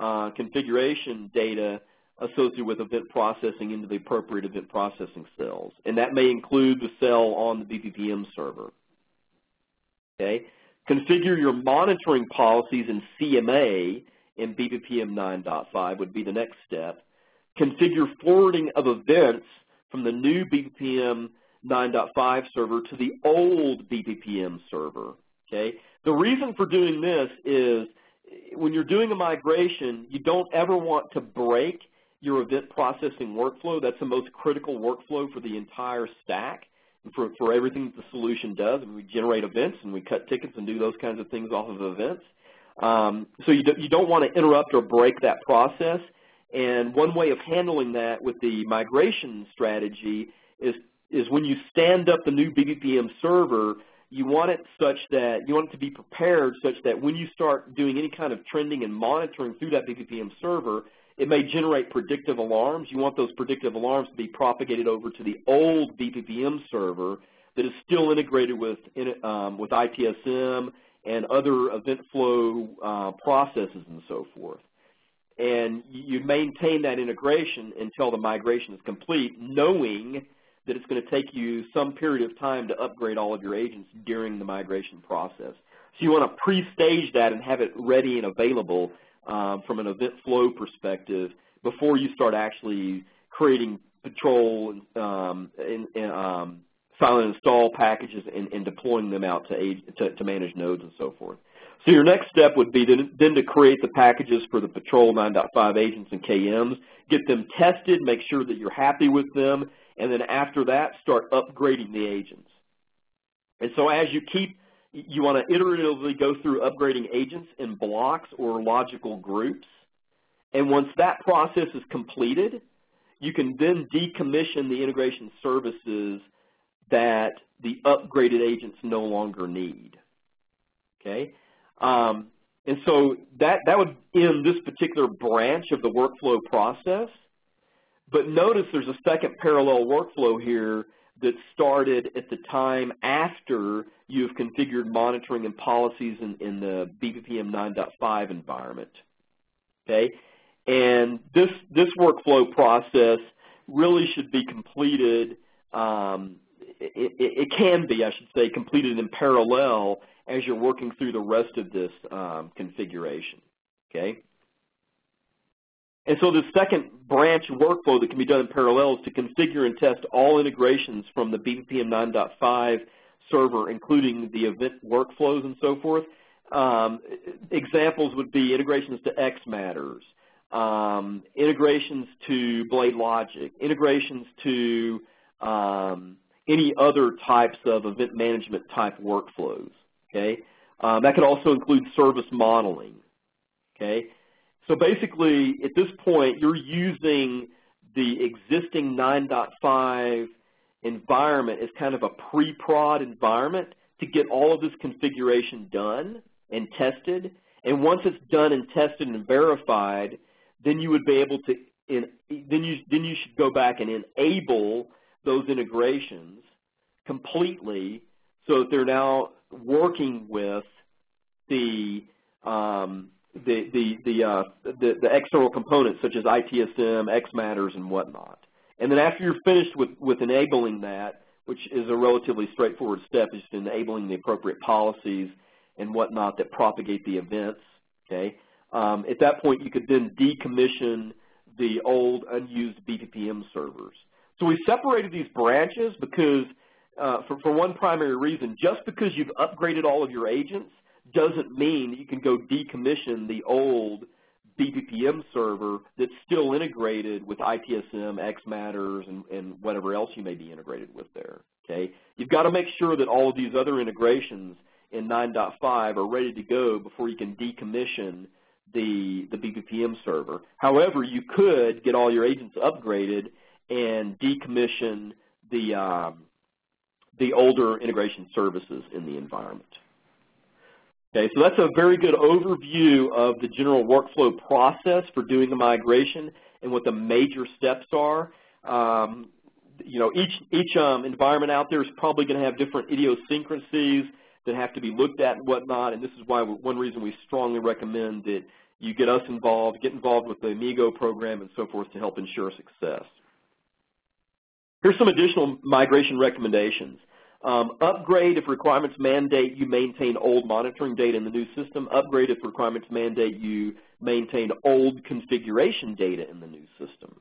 configuration data associated with event processing into the appropriate event processing cells. And that may include the cell on the BPPM server, okay? Configure your monitoring policies in CMA in BPPM 9.5 would be the next step. Configure forwarding of events from the new BPPM 9.5 server to the old BPPM server, okay? The reason for doing this is when you're doing a migration, you don't ever want to break your event processing workflow. That's the most critical workflow for the entire stack. For everything that the solution does. We generate events and we cut tickets and do those kinds of things off of events. So you don't want to interrupt or break that process. And one way of handling that with the migration strategy is when you stand up the new BPPM server, you want it to be prepared such that when you start doing any kind of trending and monitoring through that BPPM server, it may generate predictive alarms. You want those predictive alarms to be propagated over to the old BPPM server that is still integrated with ITSM and other event flow processes and so forth. And you maintain that integration until the migration is complete, knowing that it's going to take you some period of time to upgrade all of your agents during the migration process. So you want to pre-stage that and have it ready and available from an event flow perspective before you start actually creating patrol and silent install packages and deploying them out to manage nodes and so forth. So your next step would be then to create the packages for the patrol 9.5 agents and KMs, get them tested, make sure that you're happy with them, and then after that start upgrading the agents. And so as you want to iteratively go through upgrading agents in blocks or logical groups. And once that process is completed, you can then decommission the integration services that the upgraded agents no longer need, okay? And so that would end this particular branch of the workflow process. But notice there's a second parallel workflow here that started at the time after you've configured monitoring and policies in the BPPM 9.5 environment, okay? And this workflow process really should be completed, it can be, I should say, completed in parallel as you're working through the rest of this configuration, okay? And so the second branch workflow that can be done in parallel is to configure and test all integrations from the BPPM 9.5 server, including the event workflows and so forth. Examples would be integrations to XMatters, integrations to BladeLogic, integrations to any other types of event management type workflows, okay? That could also include service modeling, okay? So basically, at this point, you're using the existing 9.5 environment as kind of a pre-prod environment to get all of this configuration done and tested. And once it's done and tested and verified, then you would be able to then you should go back and enable those integrations completely so that they're now working with the the external components such as ITSM, XMatters, and whatnot. And then after you're finished with enabling that, which is a relatively straightforward step, is just enabling the appropriate policies and whatnot that propagate the events, okay? At that point, you could then decommission the old unused BPPM servers. So we separated these branches because, for one primary reason, just because you've upgraded all of your agents doesn't mean that you can go decommission the old BPPM server that's still integrated with ITSM, XMatters, and whatever else you may be integrated with there, okay? You've got to make sure that all of these other integrations in 9.5 are ready to go before you can decommission the BPPM server. However, you could get all your agents upgraded and decommission the older integration services in the environment. Okay, so that's a very good overview of the general workflow process for doing a migration and what the major steps are. You know, each environment out there is probably going to have different idiosyncrasies that have to be looked at and whatnot, and this is why one reason we strongly recommend that you get us involved, get involved with the Amigo program and so forth to help ensure success. Here's some additional migration recommendations. Upgrade if requirements mandate you maintain old monitoring data in the new system. Upgrade if requirements mandate you maintain old configuration data in the new system.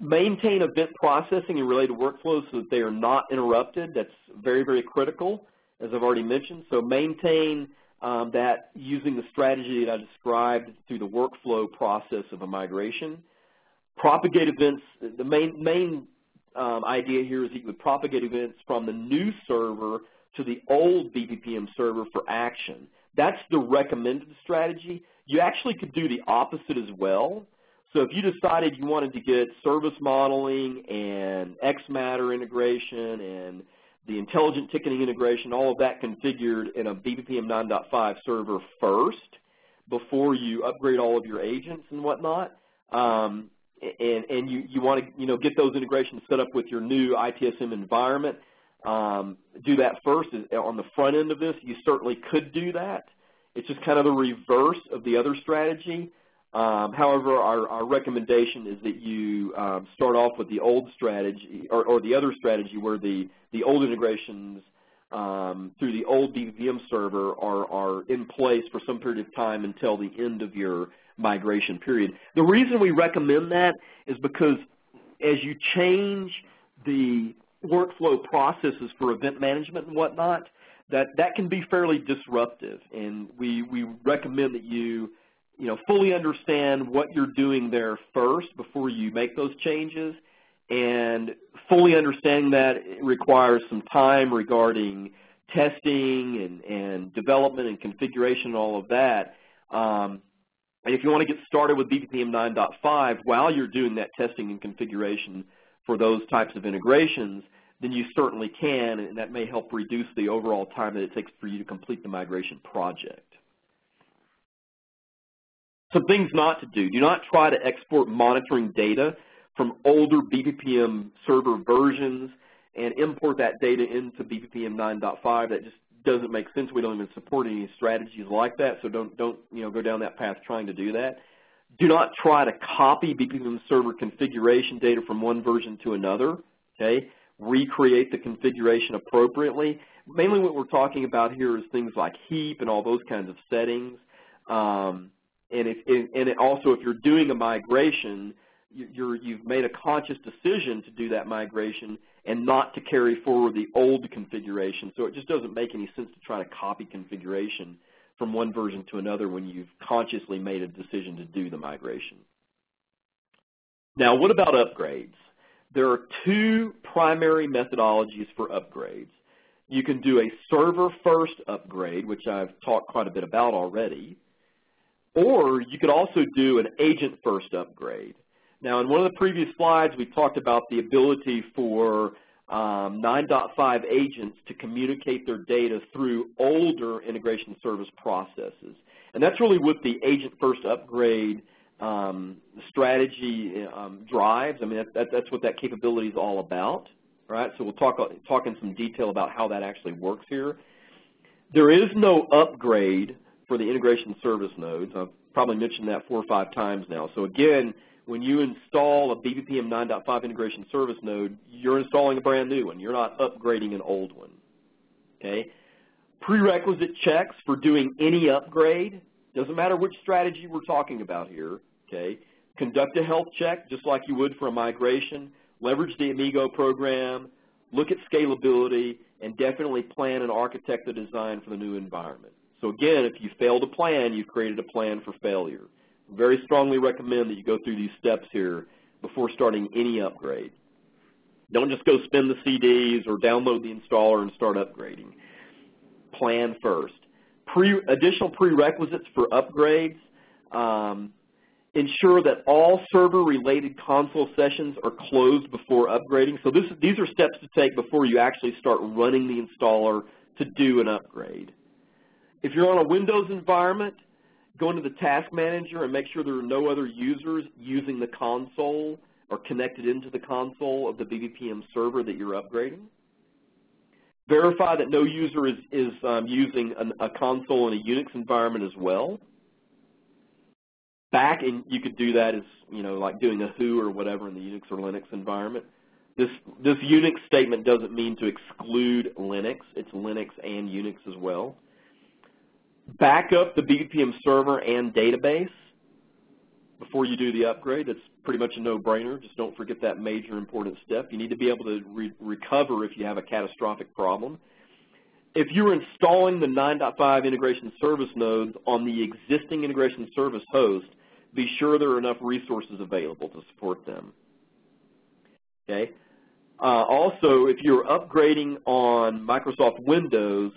Maintain event processing and related workflows so that they are not interrupted. That's very, very critical, as I've already mentioned. So maintain that using the strategy that I described through the workflow process of a migration. Propagate events, the main idea here is that you would propagate events from the new server to the old BPPM server for action. That's the recommended strategy. You actually could do the opposite as well. So if you decided you wanted to get service modeling and XMatter integration and the intelligent ticketing integration, all of that configured in a BPPM 9.5 server first before you upgrade all of your agents and whatnot, and you want to, you know, get those integrations set up with your new ITSM environment, do that first on the front end of this. You certainly could do that. It's just kind of the reverse of the other strategy. However, our recommendation is that you start off with the old strategy or the other strategy where the old integrations through the old BPPM server are in place for some period of time until the end of your migration period. The reason we recommend that is because as you change the workflow processes for event management and whatnot, that can be fairly disruptive, and we recommend that you know, fully understand what you're doing there first before you make those changes, and fully understanding that it requires some time regarding testing and development and configuration and all of that. And if you want to get started with BPPM 9.5 while you're doing that testing and configuration for those types of integrations, then you certainly can, and that may help reduce the overall time that it takes for you to complete the migration project. Some things not to do. Do not try to export monitoring data from older BPPM server versions and import that data into BPPM 9.5. That just doesn't make sense. We don't even support any strategies like that, so don't you know, go down that path trying to do that. Do not try to copy BPPM server configuration data from one version to another, okay? Recreate the configuration appropriately. Mainly what we're talking about here is things like heap and all those kinds of settings. And also, if you're doing a migration, you've made a conscious decision to do that migration and not to carry forward the old configuration. So it just doesn't make any sense to try to copy configuration from one version to another when you've consciously made a decision to do the migration. Now, what about upgrades? There are two primary methodologies for upgrades. You can do a server-first upgrade, which I've talked quite a bit about already, or you could also do an agent-first upgrade. Now, in one of the previous slides, we talked about the ability for 9.5 agents to communicate their data through older integration service processes. And that's really what the agent-first upgrade strategy drives. I mean, that's what that capability is all about, right? So we'll talk in some detail about how that actually works here. There is no upgrade for the integration service nodes. I've probably mentioned that 4 or 5 times now. So again, when you install a BPPM 9.5 integration service node, you're installing a brand new one. You're not upgrading an old one, okay? Prerequisite checks for doing any upgrade, doesn't matter which strategy we're talking about here, okay? Conduct a health check just like you would for a migration, leverage the Amigo program, look at scalability, and definitely plan and architect the design for the new environment. So again, if you fail to plan, you've created a plan for failure. Very strongly recommend that you go through these steps here before starting any upgrade. Don't just go spin the CDs or download the installer and start upgrading. Plan first. Additional prerequisites for upgrades, ensure that all server-related console sessions are closed before upgrading. So these are steps to take before you actually start running the installer to do an upgrade. If you're on a Windows environment, go into the task manager and make sure there are no other users using the console or connected into the console of the BPPM server that you're upgrading. Verify that no user is using a console in a Unix environment as well. Back, and you could do that as, you know, like doing a who or whatever in the Unix or Linux environment. This Unix statement doesn't mean to exclude Linux. It's Linux and Unix as well. Back up the BPPM server and database before you do the upgrade. That's pretty much a no-brainer. Just don't forget that major important step. You need to be able to recover if you have a catastrophic problem. If you're installing the 9.5 integration service nodes on the existing integration service host, be sure there are enough resources available to support them. Okay. Also, if you're upgrading on Microsoft Windows,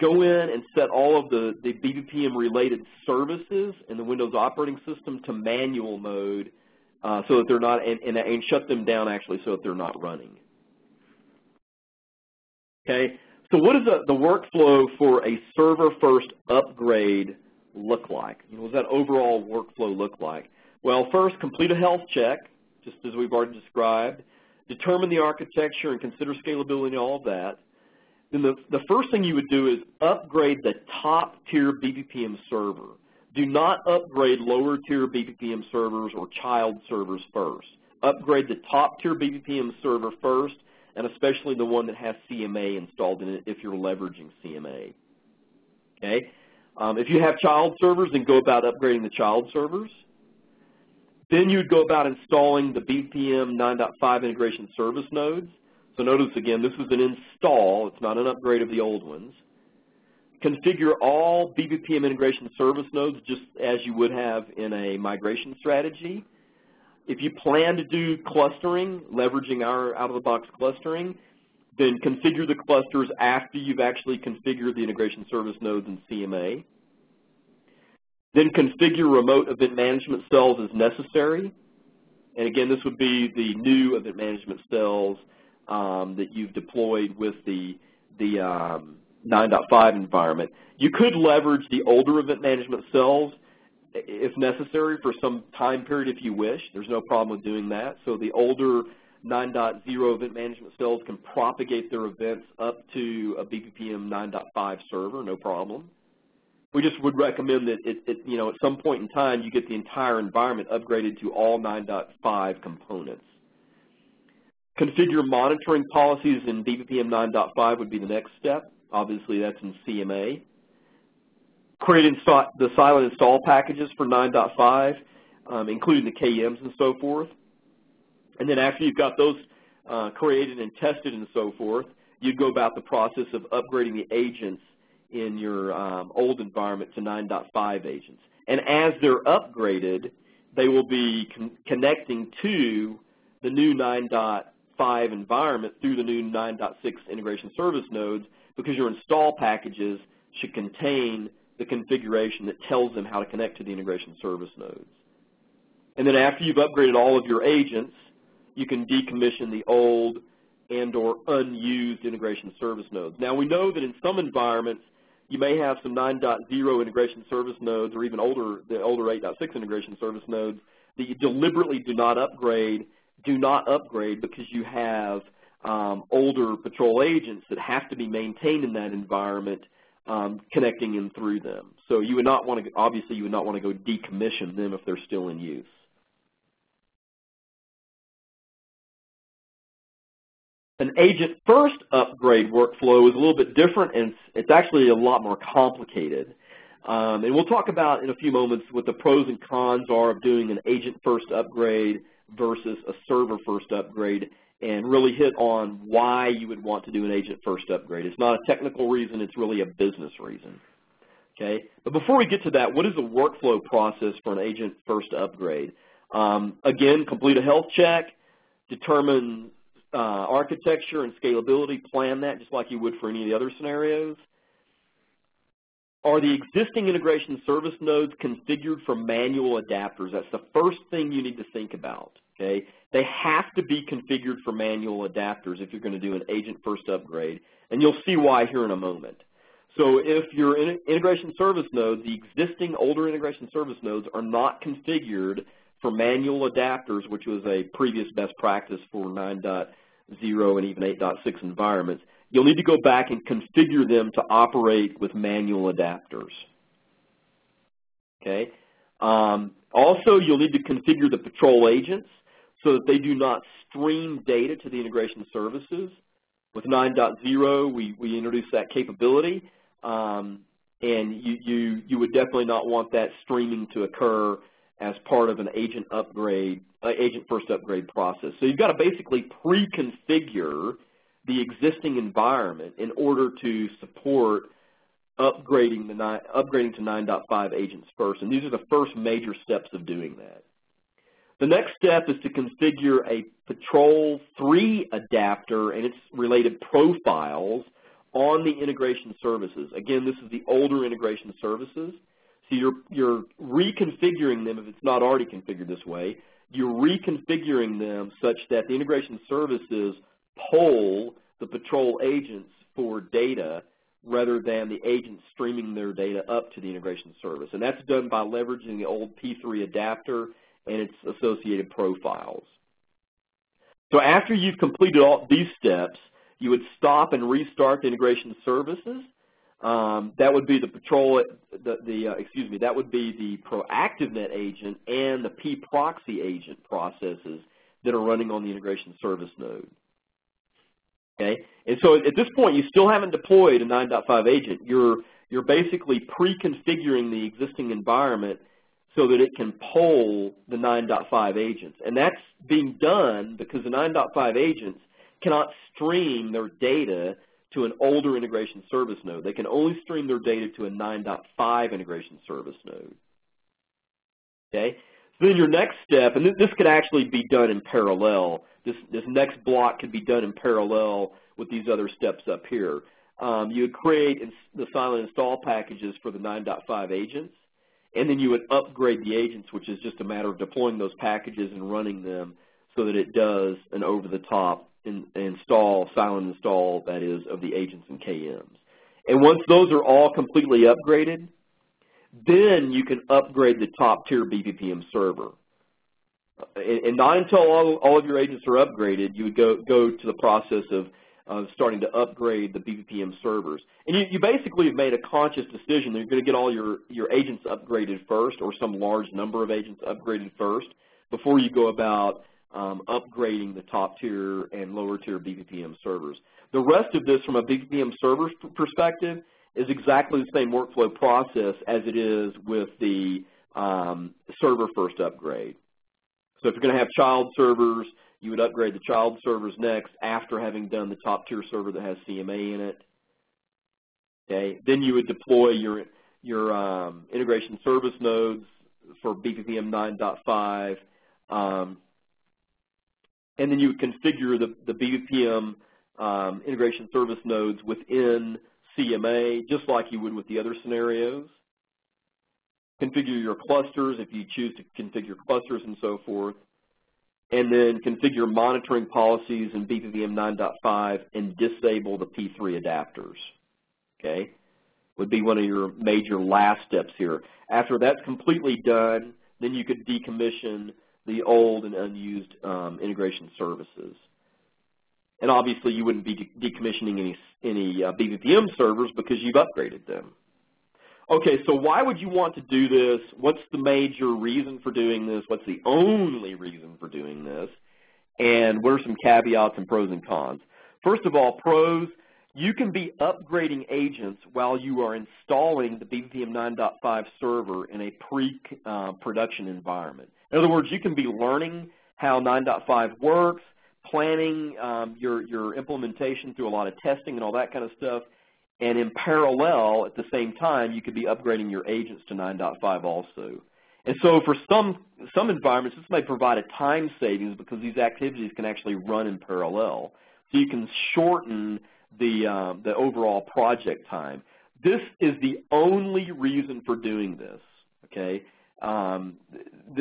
go in and set all of the BPPM-related services in the Windows operating system to manual mode so that they're not, and shut them down actually so that they're not running. Okay, so what does the workflow for a server-first upgrade look like? You know, what does that overall workflow look like? Well, first, complete a health check, just as we've already described. Determine the architecture and consider scalability and all of that. Then the first thing you would do is upgrade the top-tier BPPM server. Do not upgrade lower-tier BPPM servers or child servers first. Upgrade the top-tier BPPM server first, and especially the one that has CMA installed in it if you're leveraging CMA. Okay? If you have child servers, then go about upgrading the child servers. Then you'd go about installing the BPPM 9.5 integration service nodes. So notice again, this is an install, it's not an upgrade of the old ones. Configure all BPPM integration service nodes just as you would have in a migration strategy. If you plan to do clustering, leveraging our out-of-the-box clustering, then configure the clusters after you've actually configured the integration service nodes in CMA. Then configure remote event management cells as necessary. And again, this would be the new event management cells that you've deployed with the 9.5 environment. You could leverage the older event management cells if necessary for some time period if you wish. There's no problem with doing that. So the older 9.0 event management cells can propagate their events up to a BPPM 9.5 server, no problem. We just would recommend that at some point in time you get the entire environment upgraded to all 9.5 components. Configure monitoring policies in BPPM 9.5 would be the next step. Obviously, that's in CMA. Create the silent install packages for 9.5, including the KMs and so forth. And then after you've got those created and tested and so forth, you'd go about the process of upgrading the agents in your old environment to 9.5 agents. And as they're upgraded, they will be connecting to the new 9.5 environment through the new 9.6 integration service nodes, because your install packages should contain the configuration that tells them how to connect to the integration service nodes. And then after you've upgraded all of your agents, you can decommission the old and or unused integration service nodes. Now we know that in some environments you may have some 9.0 integration service nodes or even the older 8.6 integration service nodes that you deliberately do not upgrade because you have older patrol agents that have to be maintained in that environment connecting in through them. So you would not want to, obviously you would not want to go decommission them if they're still in use. An agent first upgrade workflow is a little bit different, and it's actually a lot more complicated. And we'll talk about in a few moments what the pros and cons are of doing an agent first upgrade versus a server first upgrade, and really hit on why you would want to do an agent first upgrade. It's not a technical reason, it's really a business reason. Okay? But before we get to that, what is the workflow process for an agent first upgrade? Again, complete a health check, determine architecture and scalability, plan that just like you would for any of the other scenarios. Are the existing integration service nodes configured for manual adapters? That's the first thing you need to think about, okay? They have to be configured for manual adapters if you're going to do an agent-first upgrade, and you'll see why here in a moment. So if your integration service nodes, the existing older integration service nodes, are not configured for manual adapters, which was a previous best practice for 9.0 and even 8.6 environments, you'll need to go back and configure them to operate with manual adapters, okay? Also, you'll need to configure the patrol agents so that they do not stream data to the integration services. With 9.0, we introduced that capability, and you would definitely not want that streaming to occur as part of an agent upgrade, agent first upgrade process. So you've got to basically pre-configure the existing environment in order to support upgrading, upgrading to 9.5 agents first. And these are the first major steps of doing that. The next step is to configure a Patrol 3 adapter and its related profiles on the integration services. Again, this is the older integration services. So you're reconfiguring them if it's not already configured this way. You're reconfiguring them such that the integration services poll the patrol agents for data rather than the agents streaming their data up to the integration service. And that's done by leveraging the old P3 adapter and its associated profiles. So after you've completed all these steps, you would stop and restart the integration services. That would be the patrol, that would be the ProActiveNet agent and the P-Proxy agent processes that are running on the integration service node. Okay? And so at this point, you still haven't deployed a 9.5 agent. You're basically pre-configuring the existing environment so that it can poll the 9.5 agents. And that's being done because the 9.5 agents cannot stream their data to an older integration service node. They can only stream their data to a 9.5 integration service node. Okay? So then your next step, and this could actually be done in parallel. This next block could be done in parallel with these other steps up here. You would create the silent install packages for the 9.5 agents, and then you would upgrade the agents, which is just a matter of deploying those packages and running them so that it does an over-the-top install, silent install, that is, of the agents and KMs. And once those are all completely upgraded, then you can upgrade the top-tier BPPM server. And not until all of your agents are upgraded, you would go to the process of starting to upgrade the BPPM servers. And you basically have made a conscious decision that you're going to get all your agents upgraded first, or some large number of agents upgraded first, before you go about upgrading the top-tier and lower-tier BPPM servers. The rest of this, from a BPPM server perspective, is exactly the same workflow process as it is with the server-first upgrade. So if you're going to have child servers, you would upgrade the child servers next after having done the top-tier server that has CMA in it. Okay, then you would deploy your integration service nodes for BPPM 9.5, and then you would configure the BPPM integration service nodes within CMA, just like you would with the other scenarios. Configure your clusters if you choose to configure clusters and so forth, and then configure monitoring policies in BPPM 9.5 and disable the P3 adapters, okay? Would be one of your major last steps here. After that's completely done, then you could decommission the old and unused integration services. And obviously you wouldn't be decommissioning any BPPM servers because you've upgraded them. Okay, so why would you want to do this? What's the major reason for doing this? What's the only reason for doing this? And what are some caveats and pros and cons? First of all, pros, you can be upgrading agents while you are installing the BPPM 9.5 server in a pre-production environment. In other words, you can be learning how 9.5 works, planning your implementation through a lot of testing and all that kind of stuff, and in parallel, at the same time, you could be upgrading your agents to 9.5 also. And so for some environments, this may provide a time savings because these activities can actually run in parallel. So you can shorten the overall project time. This is the only reason for doing this, okay?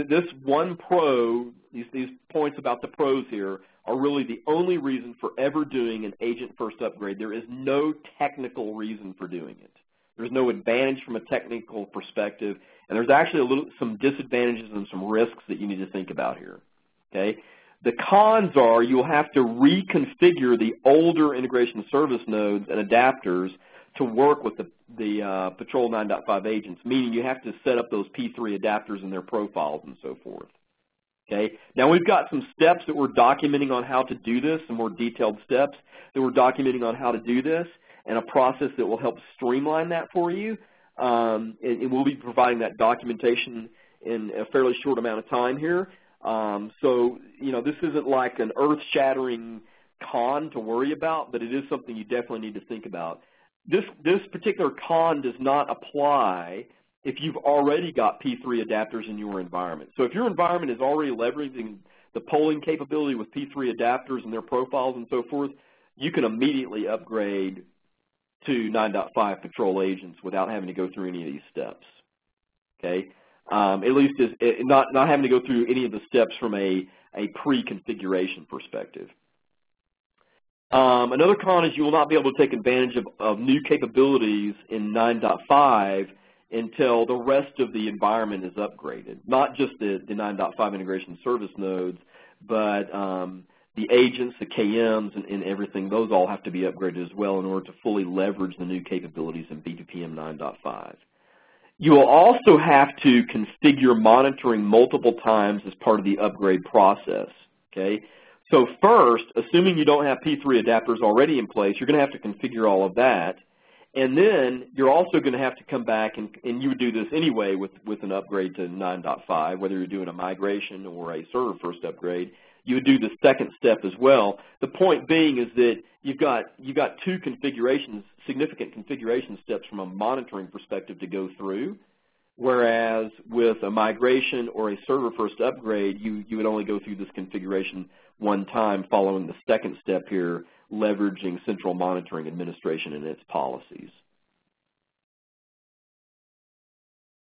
This one pro, these points about the pros here, are really the only reason for ever doing an agent-first upgrade. There is no technical reason for doing it. There's no advantage from a technical perspective, and there's actually some disadvantages and some risks that you need to think about here, okay? The cons are you'll have to reconfigure the older integration service nodes and adapters to work with the Patrol 9.5 agents, meaning you have to set up those P3 adapters and their profiles and so forth. Okay. Now, we've got some steps that we're documenting on how to do this, some more detailed steps that we're documenting on how to do this, and a process that will help streamline that for you. And we'll be providing that documentation in a fairly short amount of time here. So, you know, this isn't like an earth-shattering con to worry about, but it is something you definitely need to think about. This particular con does not apply if you've already got P3 adapters in your environment. So if your environment is already leveraging the polling capability with P3 adapters and their profiles and so forth, you can immediately upgrade to 9.5 Patrol agents without having to go through any of these steps, okay? At least not having to go through any of the steps from a pre-configuration perspective. Another con is you will not be able to take advantage of new capabilities in 9.5 until the rest of the environment is upgraded, not just the 9.5 integration service nodes, but the agents, the KMs, and everything. Those all have to be upgraded as well in order to fully leverage the new capabilities in BPPM 9.5. You will also have to configure monitoring multiple times as part of the upgrade process, okay? So first, assuming you don't have P3 adapters already in place, you're going to have to configure all of that. And then you're also going to have to come back, and you would do this anyway with an upgrade to 9.5, whether you're doing a migration or a server-first upgrade, you would do the second step as well. The point being is that you've got two configurations, significant configuration steps from a monitoring perspective to go through, whereas with a migration or a server-first upgrade, you would only go through this configuration one time following the second step here, leveraging central monitoring administration and its policies.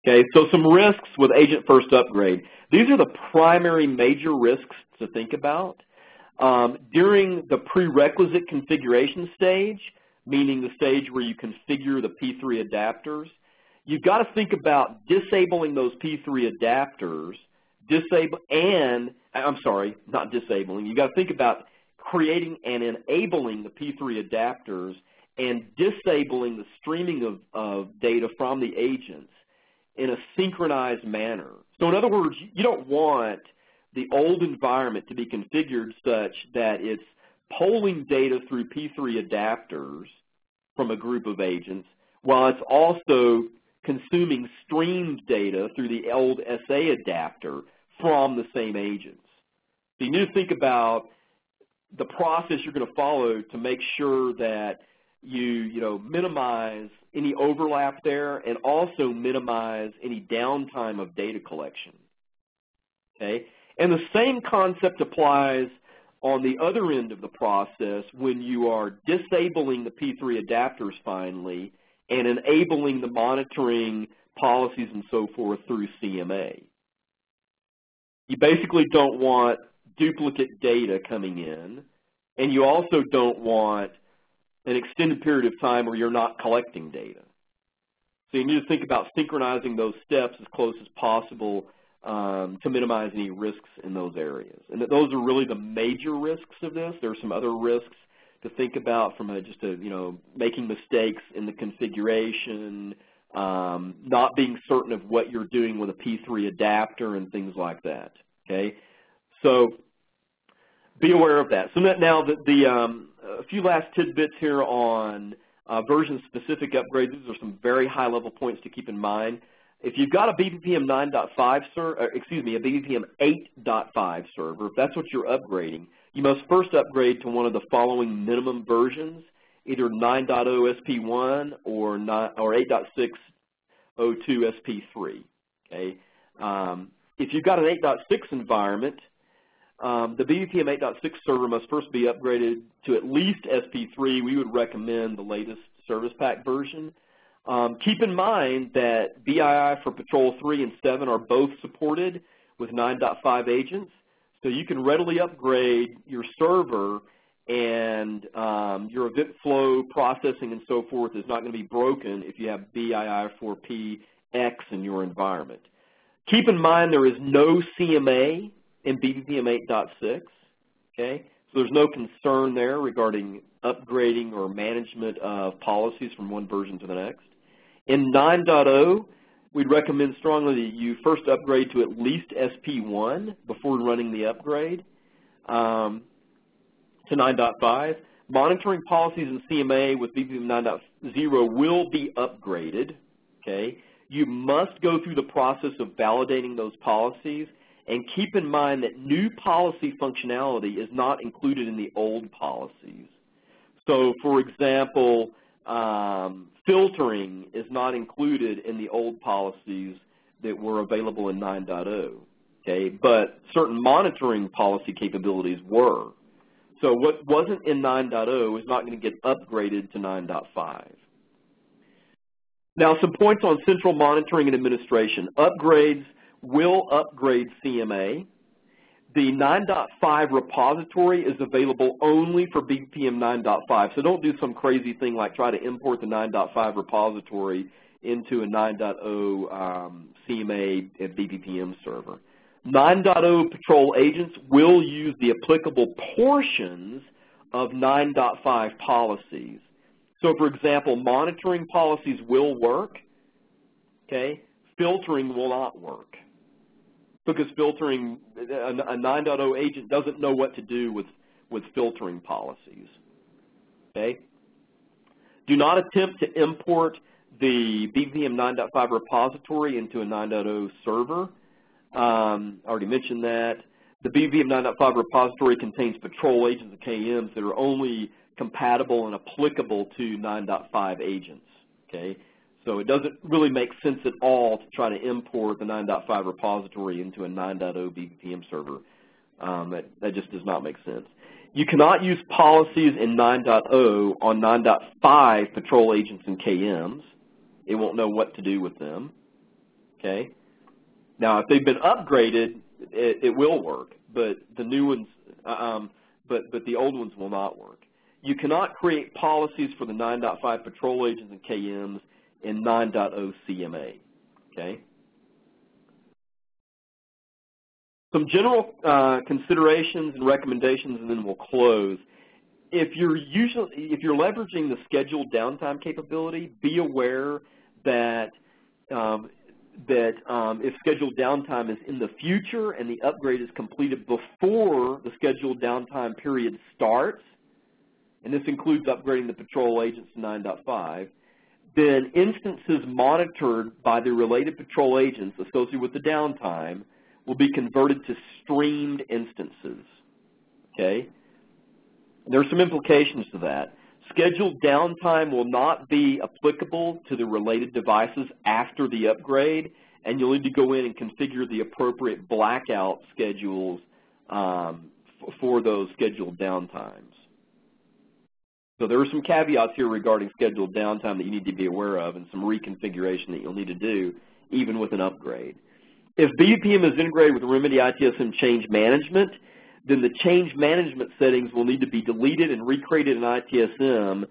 Okay, so some risks with agent-first upgrade. These are the primary major risks to think about. During the prerequisite configuration stage, meaning the stage where you configure the P3 adapters, you've got to think about disabling those P3 adapters, you've got to think about creating and enabling the P3 adapters and disabling the streaming of data from the agents in a synchronized manner. So in other words, you don't want the old environment to be configured such that it's polling data through P3 adapters from a group of agents while it's also consuming streamed data through the old SA adapter from the same agents. So you need to think about the process you're going to follow to make sure that you minimize any overlap there and also minimize any downtime of data collection, okay? And the same concept applies on the other end of the process when you are disabling the P3 adapters finally and enabling the monitoring policies and so forth through CMA. You basically don't want duplicate data coming in, and you also don't want an extended period of time where you're not collecting data. So you need to think about synchronizing those steps as close as possible to minimize any risks in those areas. And those are really the major risks of this. There are some other risks to think about from making mistakes in the configuration, not being certain of what you're doing with a P3 adapter and things like that, okay? So be aware of that. So now a few last tidbits here on version-specific upgrades. These are some very high-level points to keep in mind. If you've got a BPPM 9.5 server, a BPPM 8.5 server, if that's what you're upgrading, you must first upgrade to one of the following minimum versions, either 9.0 SP1 or 8.602 SP3. Okay? If you've got an 8.6 environment, the BPPM 8.6 server must first be upgraded to at least SP3. We would recommend the latest service pack version. Keep in mind that BII for Patrol 3 and 7 are both supported with 9.5 agents, so you can readily upgrade your server and your event flow processing and so forth is not going to be broken if you have BII for PX in your environment. Keep in mind there is no CMA in BPPM 8.6, okay? So there's no concern there regarding upgrading or management of policies from one version to the next. In 9.0, we'd recommend strongly that you first upgrade to at least SP1 before running the upgrade to 9.5. Monitoring policies in CMA with BPPM 9.0 will be upgraded, okay? You must go through the process of validating those policies. And keep in mind that new policy functionality is not included in the old policies. So, for example, filtering is not included in the old policies that were available in 9.0, okay? But certain monitoring policy capabilities were. So what wasn't in 9.0 is not going to get upgraded to 9.5. Now, some points on central monitoring and administration. Upgrades will upgrade CMA. The 9.5 repository is available only for BPPM 9.5, so don't do some crazy thing like try to import the 9.5 repository into a 9.0 CMA and BPPM server. 9.0 patrol agents will use the applicable portions of 9.5 policies. So, for example, monitoring policies will work, okay? Filtering will not work. Because filtering, a 9.0 agent doesn't know what to do with filtering policies, okay? Do not attempt to import the BPPM 9.5 repository into a 9.0 server. I already mentioned that. The BPPM 9.5 repository contains patrol agents and KMs that are only compatible and applicable to 9.5 agents, okay? So it doesn't really make sense at all to try to import the 9.5 repository into a 9.0 BPPM server. That just does not make sense. You cannot use policies in 9.0 on 9.5 patrol agents and KMs. It won't know what to do with them, okay? Now, if they've been upgraded, it will work, but the new ones, but the old ones will not work. You cannot create policies for the 9.5 patrol agents and KMs in 9.0 CMA, okay? Some general considerations and recommendations, and then we'll close. If you're leveraging the scheduled downtime capability, be aware that if scheduled downtime is in the future and the upgrade is completed before the scheduled downtime period starts, and this includes upgrading the patrol agents to 9.5, then instances monitored by the related patrol agents associated with the downtime will be converted to streamed instances, okay? There are some implications to that. Scheduled downtime will not be applicable to the related devices after the upgrade, and you'll need to go in and configure the appropriate blackout schedules for those scheduled downtimes. So there are some caveats here regarding scheduled downtime that you need to be aware of and some reconfiguration that you'll need to do even with an upgrade. If BPPM is integrated with Remedy ITSM change management, then the change management settings will need to be deleted and recreated in ITSM,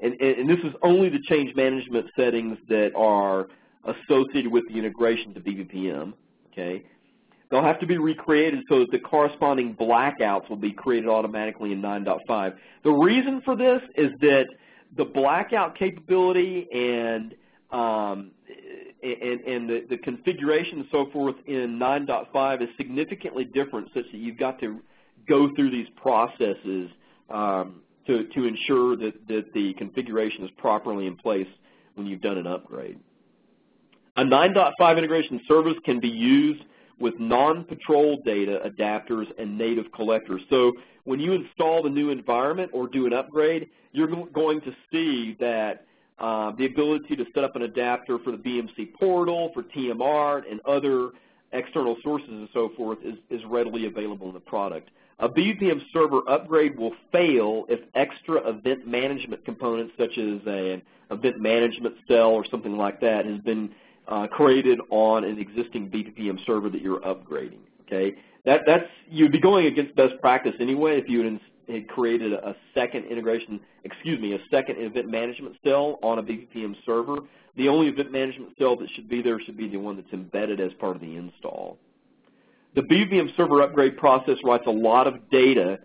and this is only the change management settings that are associated with the integration to BPPM, okay? They'll have to be recreated so that the corresponding blackouts will be created automatically in 9.5. The reason for this is that the blackout capability and the configuration and so forth in 9.5 is significantly different, such that you've got to go through these processes to ensure that the configuration is properly in place when you've done an upgrade. A 9.5 integration service can be used with non-patrol data adapters and native collectors. So when you install the new environment or do an upgrade, you're going to see that the ability to set up an adapter for the BMC portal, for TMR, and other external sources and so forth is readily available in the product. A BPPM server upgrade will fail if extra event management components, such as an event management cell or something like that, has been created on an existing BPPM server that you're upgrading. Okay, you'd be going against best practice anyway if you had created a second event management cell on a BPPM server. The only event management cell that should be there should be the one that's embedded as part of the install. The BPPM server upgrade process writes a lot of data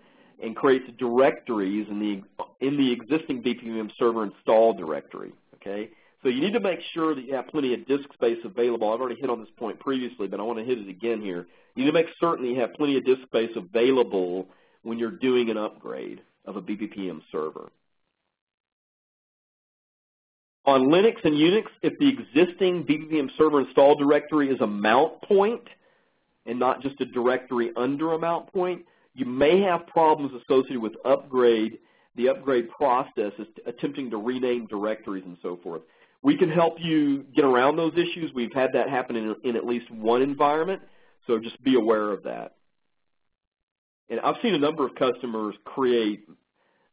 and creates directories in the existing BPPM server install directory. Okay, so you need to make sure that you have plenty of disk space available. I've already hit on this point previously, but I want to hit it again here. You need to make certain that you have plenty of disk space available when you're doing an upgrade of a BPPM server. On Linux and Unix, if the existing BPPM server install directory is a mount point and not just a directory under a mount point, you may have problems associated with the upgrade process is attempting to rename directories and so forth. We can help you get around those issues. We've had that happen in at least one environment, so just be aware of that. And I've seen a number of customers create,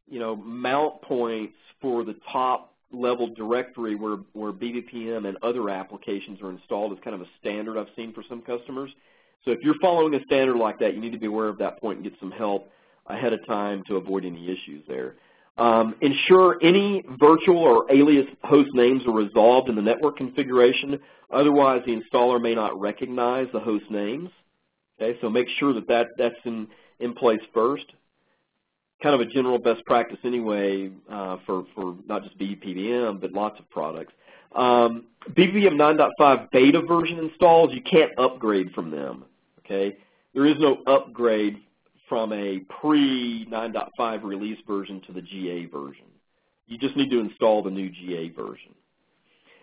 you know, mount points for the top level directory where BPPM and other applications are installed. It's kind of a standard I've seen for some customers. So if you're following a standard like that, you need to be aware of that point and get some help ahead of time to avoid any issues there. Ensure any virtual or alias host names are resolved in the network configuration. Otherwise, the installer may not recognize the host names. Okay, so make sure that's in place first. Kind of a general best practice anyway for not just BPPM, but lots of products. BPPM 9.5 beta version installs, you can't upgrade from them. Okay, there is no upgrade from a pre-9.5 release version to the GA version. You just need to install the new GA version.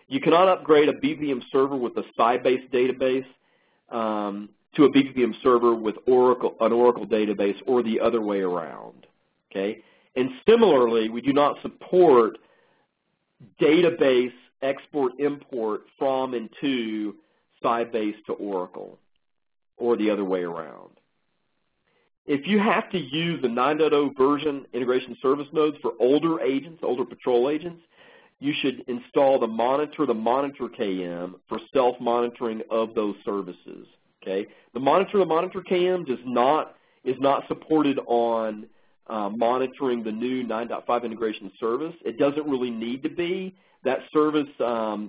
You cannot upgrade a BPPM server with a SCI-based database to a BPPM server with an Oracle database or the other way around, okay? And similarly, we do not support database export-import from and to SCI-based to Oracle or the other way around. If you have to use the 9.0 version integration service nodes for older agents, older patrol agents, you should install the monitor KM for self-monitoring of those services. Okay, the monitor KM is not supported on monitoring the new 9.5 integration service. It doesn't really need to be. That service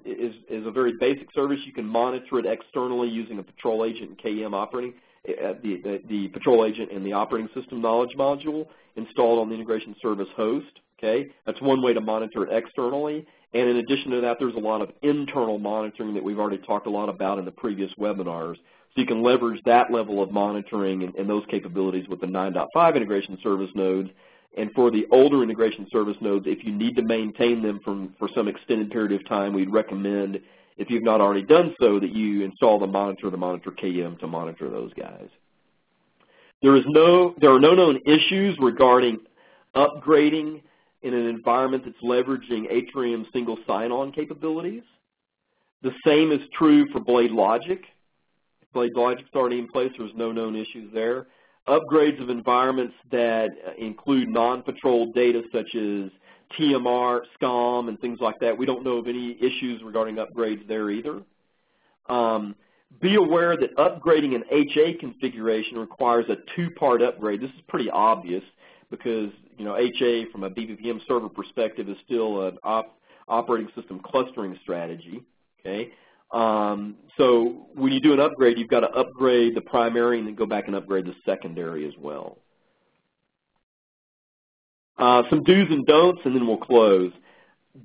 is a very basic service. You can monitor it externally using a patrol agent and KM operating. The patrol agent and the operating system knowledge module installed on the integration service host, okay? That's one way to monitor it externally. And in addition to that, there's a lot of internal monitoring that we've already talked a lot about in the previous webinars. So you can leverage that level of monitoring and those capabilities with the 9.5 integration service nodes. And for the older integration service nodes, if you need to maintain them for some extended period of time, we'd recommend, if you've not already done so, that you install the monitor KM to monitor those guys. There are no known issues regarding upgrading in an environment that's leveraging Atrium single sign-on capabilities. The same is true for BladeLogic. If BladeLogic's already in place, there's no known issues there. Upgrades of environments that include non-patrol data such as TMR, SCOM, and things like that. We don't know of any issues regarding upgrades there either. Be aware that upgrading an HA configuration requires a two-part upgrade. This is pretty obvious because, you know, HA from a BPPM server perspective is still an operating system clustering strategy, okay? So when you do an upgrade, you've got to upgrade the primary and then go back and upgrade the secondary as well. Some do's and don'ts, and then we'll close.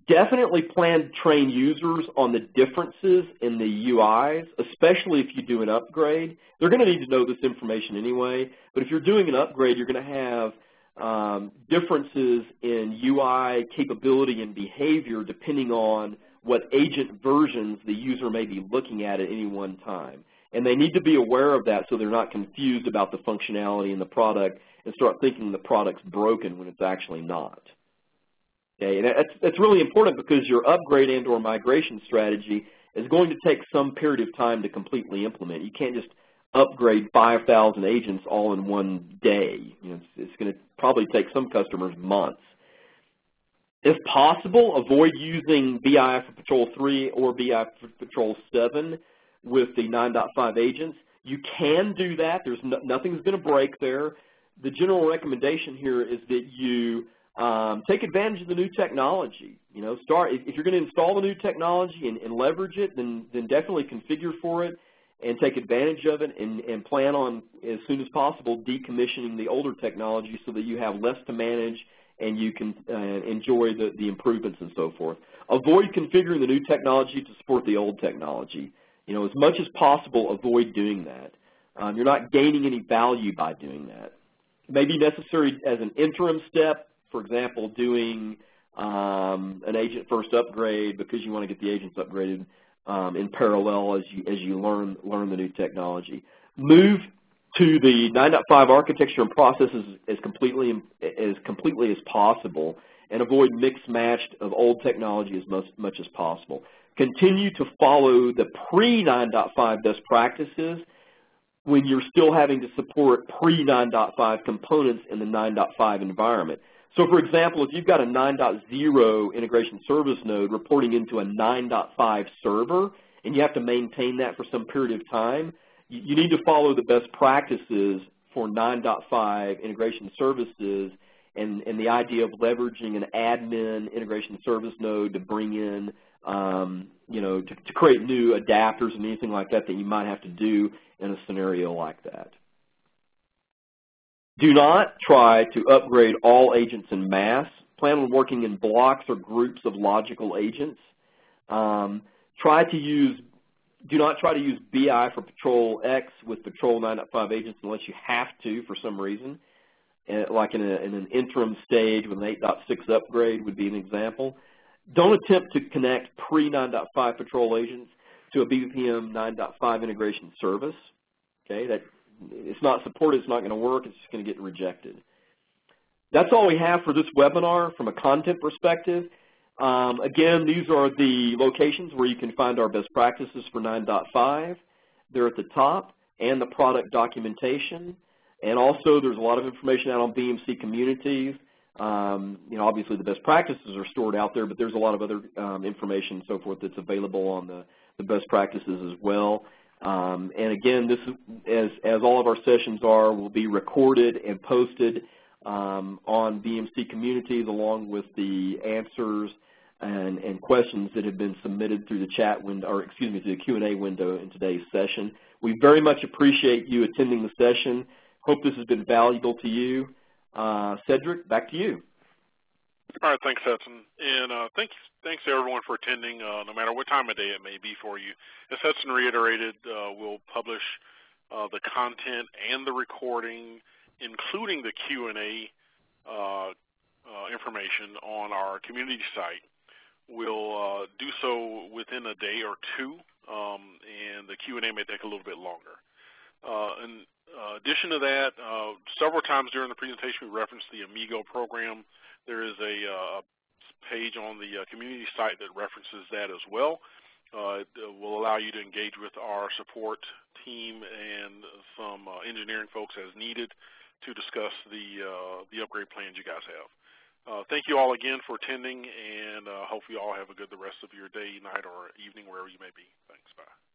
Definitely plan to train users on the differences in the UIs, especially if you do an upgrade. They're going to need to know this information anyway, but if you're doing an upgrade, you're going to have differences in UI capability and behavior depending on what agent versions the user may be looking at any one time. And they need to be aware of that so they're not confused about the functionality in the product and start thinking the product's broken when it's actually not. Okay, and that's really important because your upgrade and or migration strategy is going to take some period of time to completely implement. You can't just upgrade 5,000 agents all in one day. You know, it's going to probably take some customers months. If possible, avoid using BII for Patrol 3 or BII for Patrol 7 with the 9.5 agents. You can do that. There's nothing's going to break there. The general recommendation here is that you take advantage of the new technology. You know, if you're going to install the new technology and leverage it, then definitely configure for it and take advantage of it and plan on, as soon as possible, decommissioning the older technology so that you have less to manage and you can enjoy the improvements and so forth. Avoid configuring the new technology to support the old technology. You know, as much as possible, avoid doing that. You're not gaining any value by doing that. It may be necessary as an interim step, for example, doing an agent-first upgrade because you want to get the agents upgraded in parallel as you learn the new technology. Move to the 9.5 architecture and processes as completely as possible, and avoid mix-matched of old technology as much as possible. Continue to follow the pre-9.5 best practices when you're still having to support pre-9.5 components in the 9.5 environment. So, for example, if you've got a 9.0 integration service node reporting into a 9.5 server and you have to maintain that for some period of time, you need to follow the best practices for 9.5 integration services and the idea of leveraging an admin integration service node to bring in, you know, to create new adapters and anything like that that you might have to do in a scenario like that. Do not try to upgrade all agents en masse. Plan on working in blocks or groups of logical agents. Do not try to use BI for Patrol X with Patrol 9.5 agents unless you have to for some reason, like in an interim stage with an 8.6 upgrade would be an example. Don't attempt to connect pre-9.5 Patrol agents to a BPPM 9.5 integration service. Okay, it's not supported, it's not going to work, it's just going to get rejected. That's all we have for this webinar from a content perspective. Again, these are the locations where you can find our best practices for 9.5. They're at the top, and the product documentation. And also there's a lot of information out on BMC communities. You know, obviously the best practices are stored out there, but there's a lot of other information and so forth that's available on the best practices as well. And again, this, as all of our sessions are, will be recorded and posted on BMC communities along with the answers and questions that have been submitted through the chat window, or excuse me, through the Q&A window in today's session. We very much appreciate you attending the session. Hope this has been valuable to you. Cedric, back to you. All right, thanks, Hudson. And thanks to everyone for attending, no matter what time of day it may be for you. As Hudson reiterated, we'll publish the content and the recording, including the Q&A information on our community site. We'll do so within a day or two, and the Q&A may take a little bit longer. In addition to that, several times during the presentation we referenced the Amigo program. There is a page on the community site that references that as well. It will allow you to engage with our support team and some engineering folks as needed to discuss the upgrade plans you guys have. Thank you all again for attending, and hope you all have a good rest of your day, night, or evening, wherever you may be. Thanks. Bye.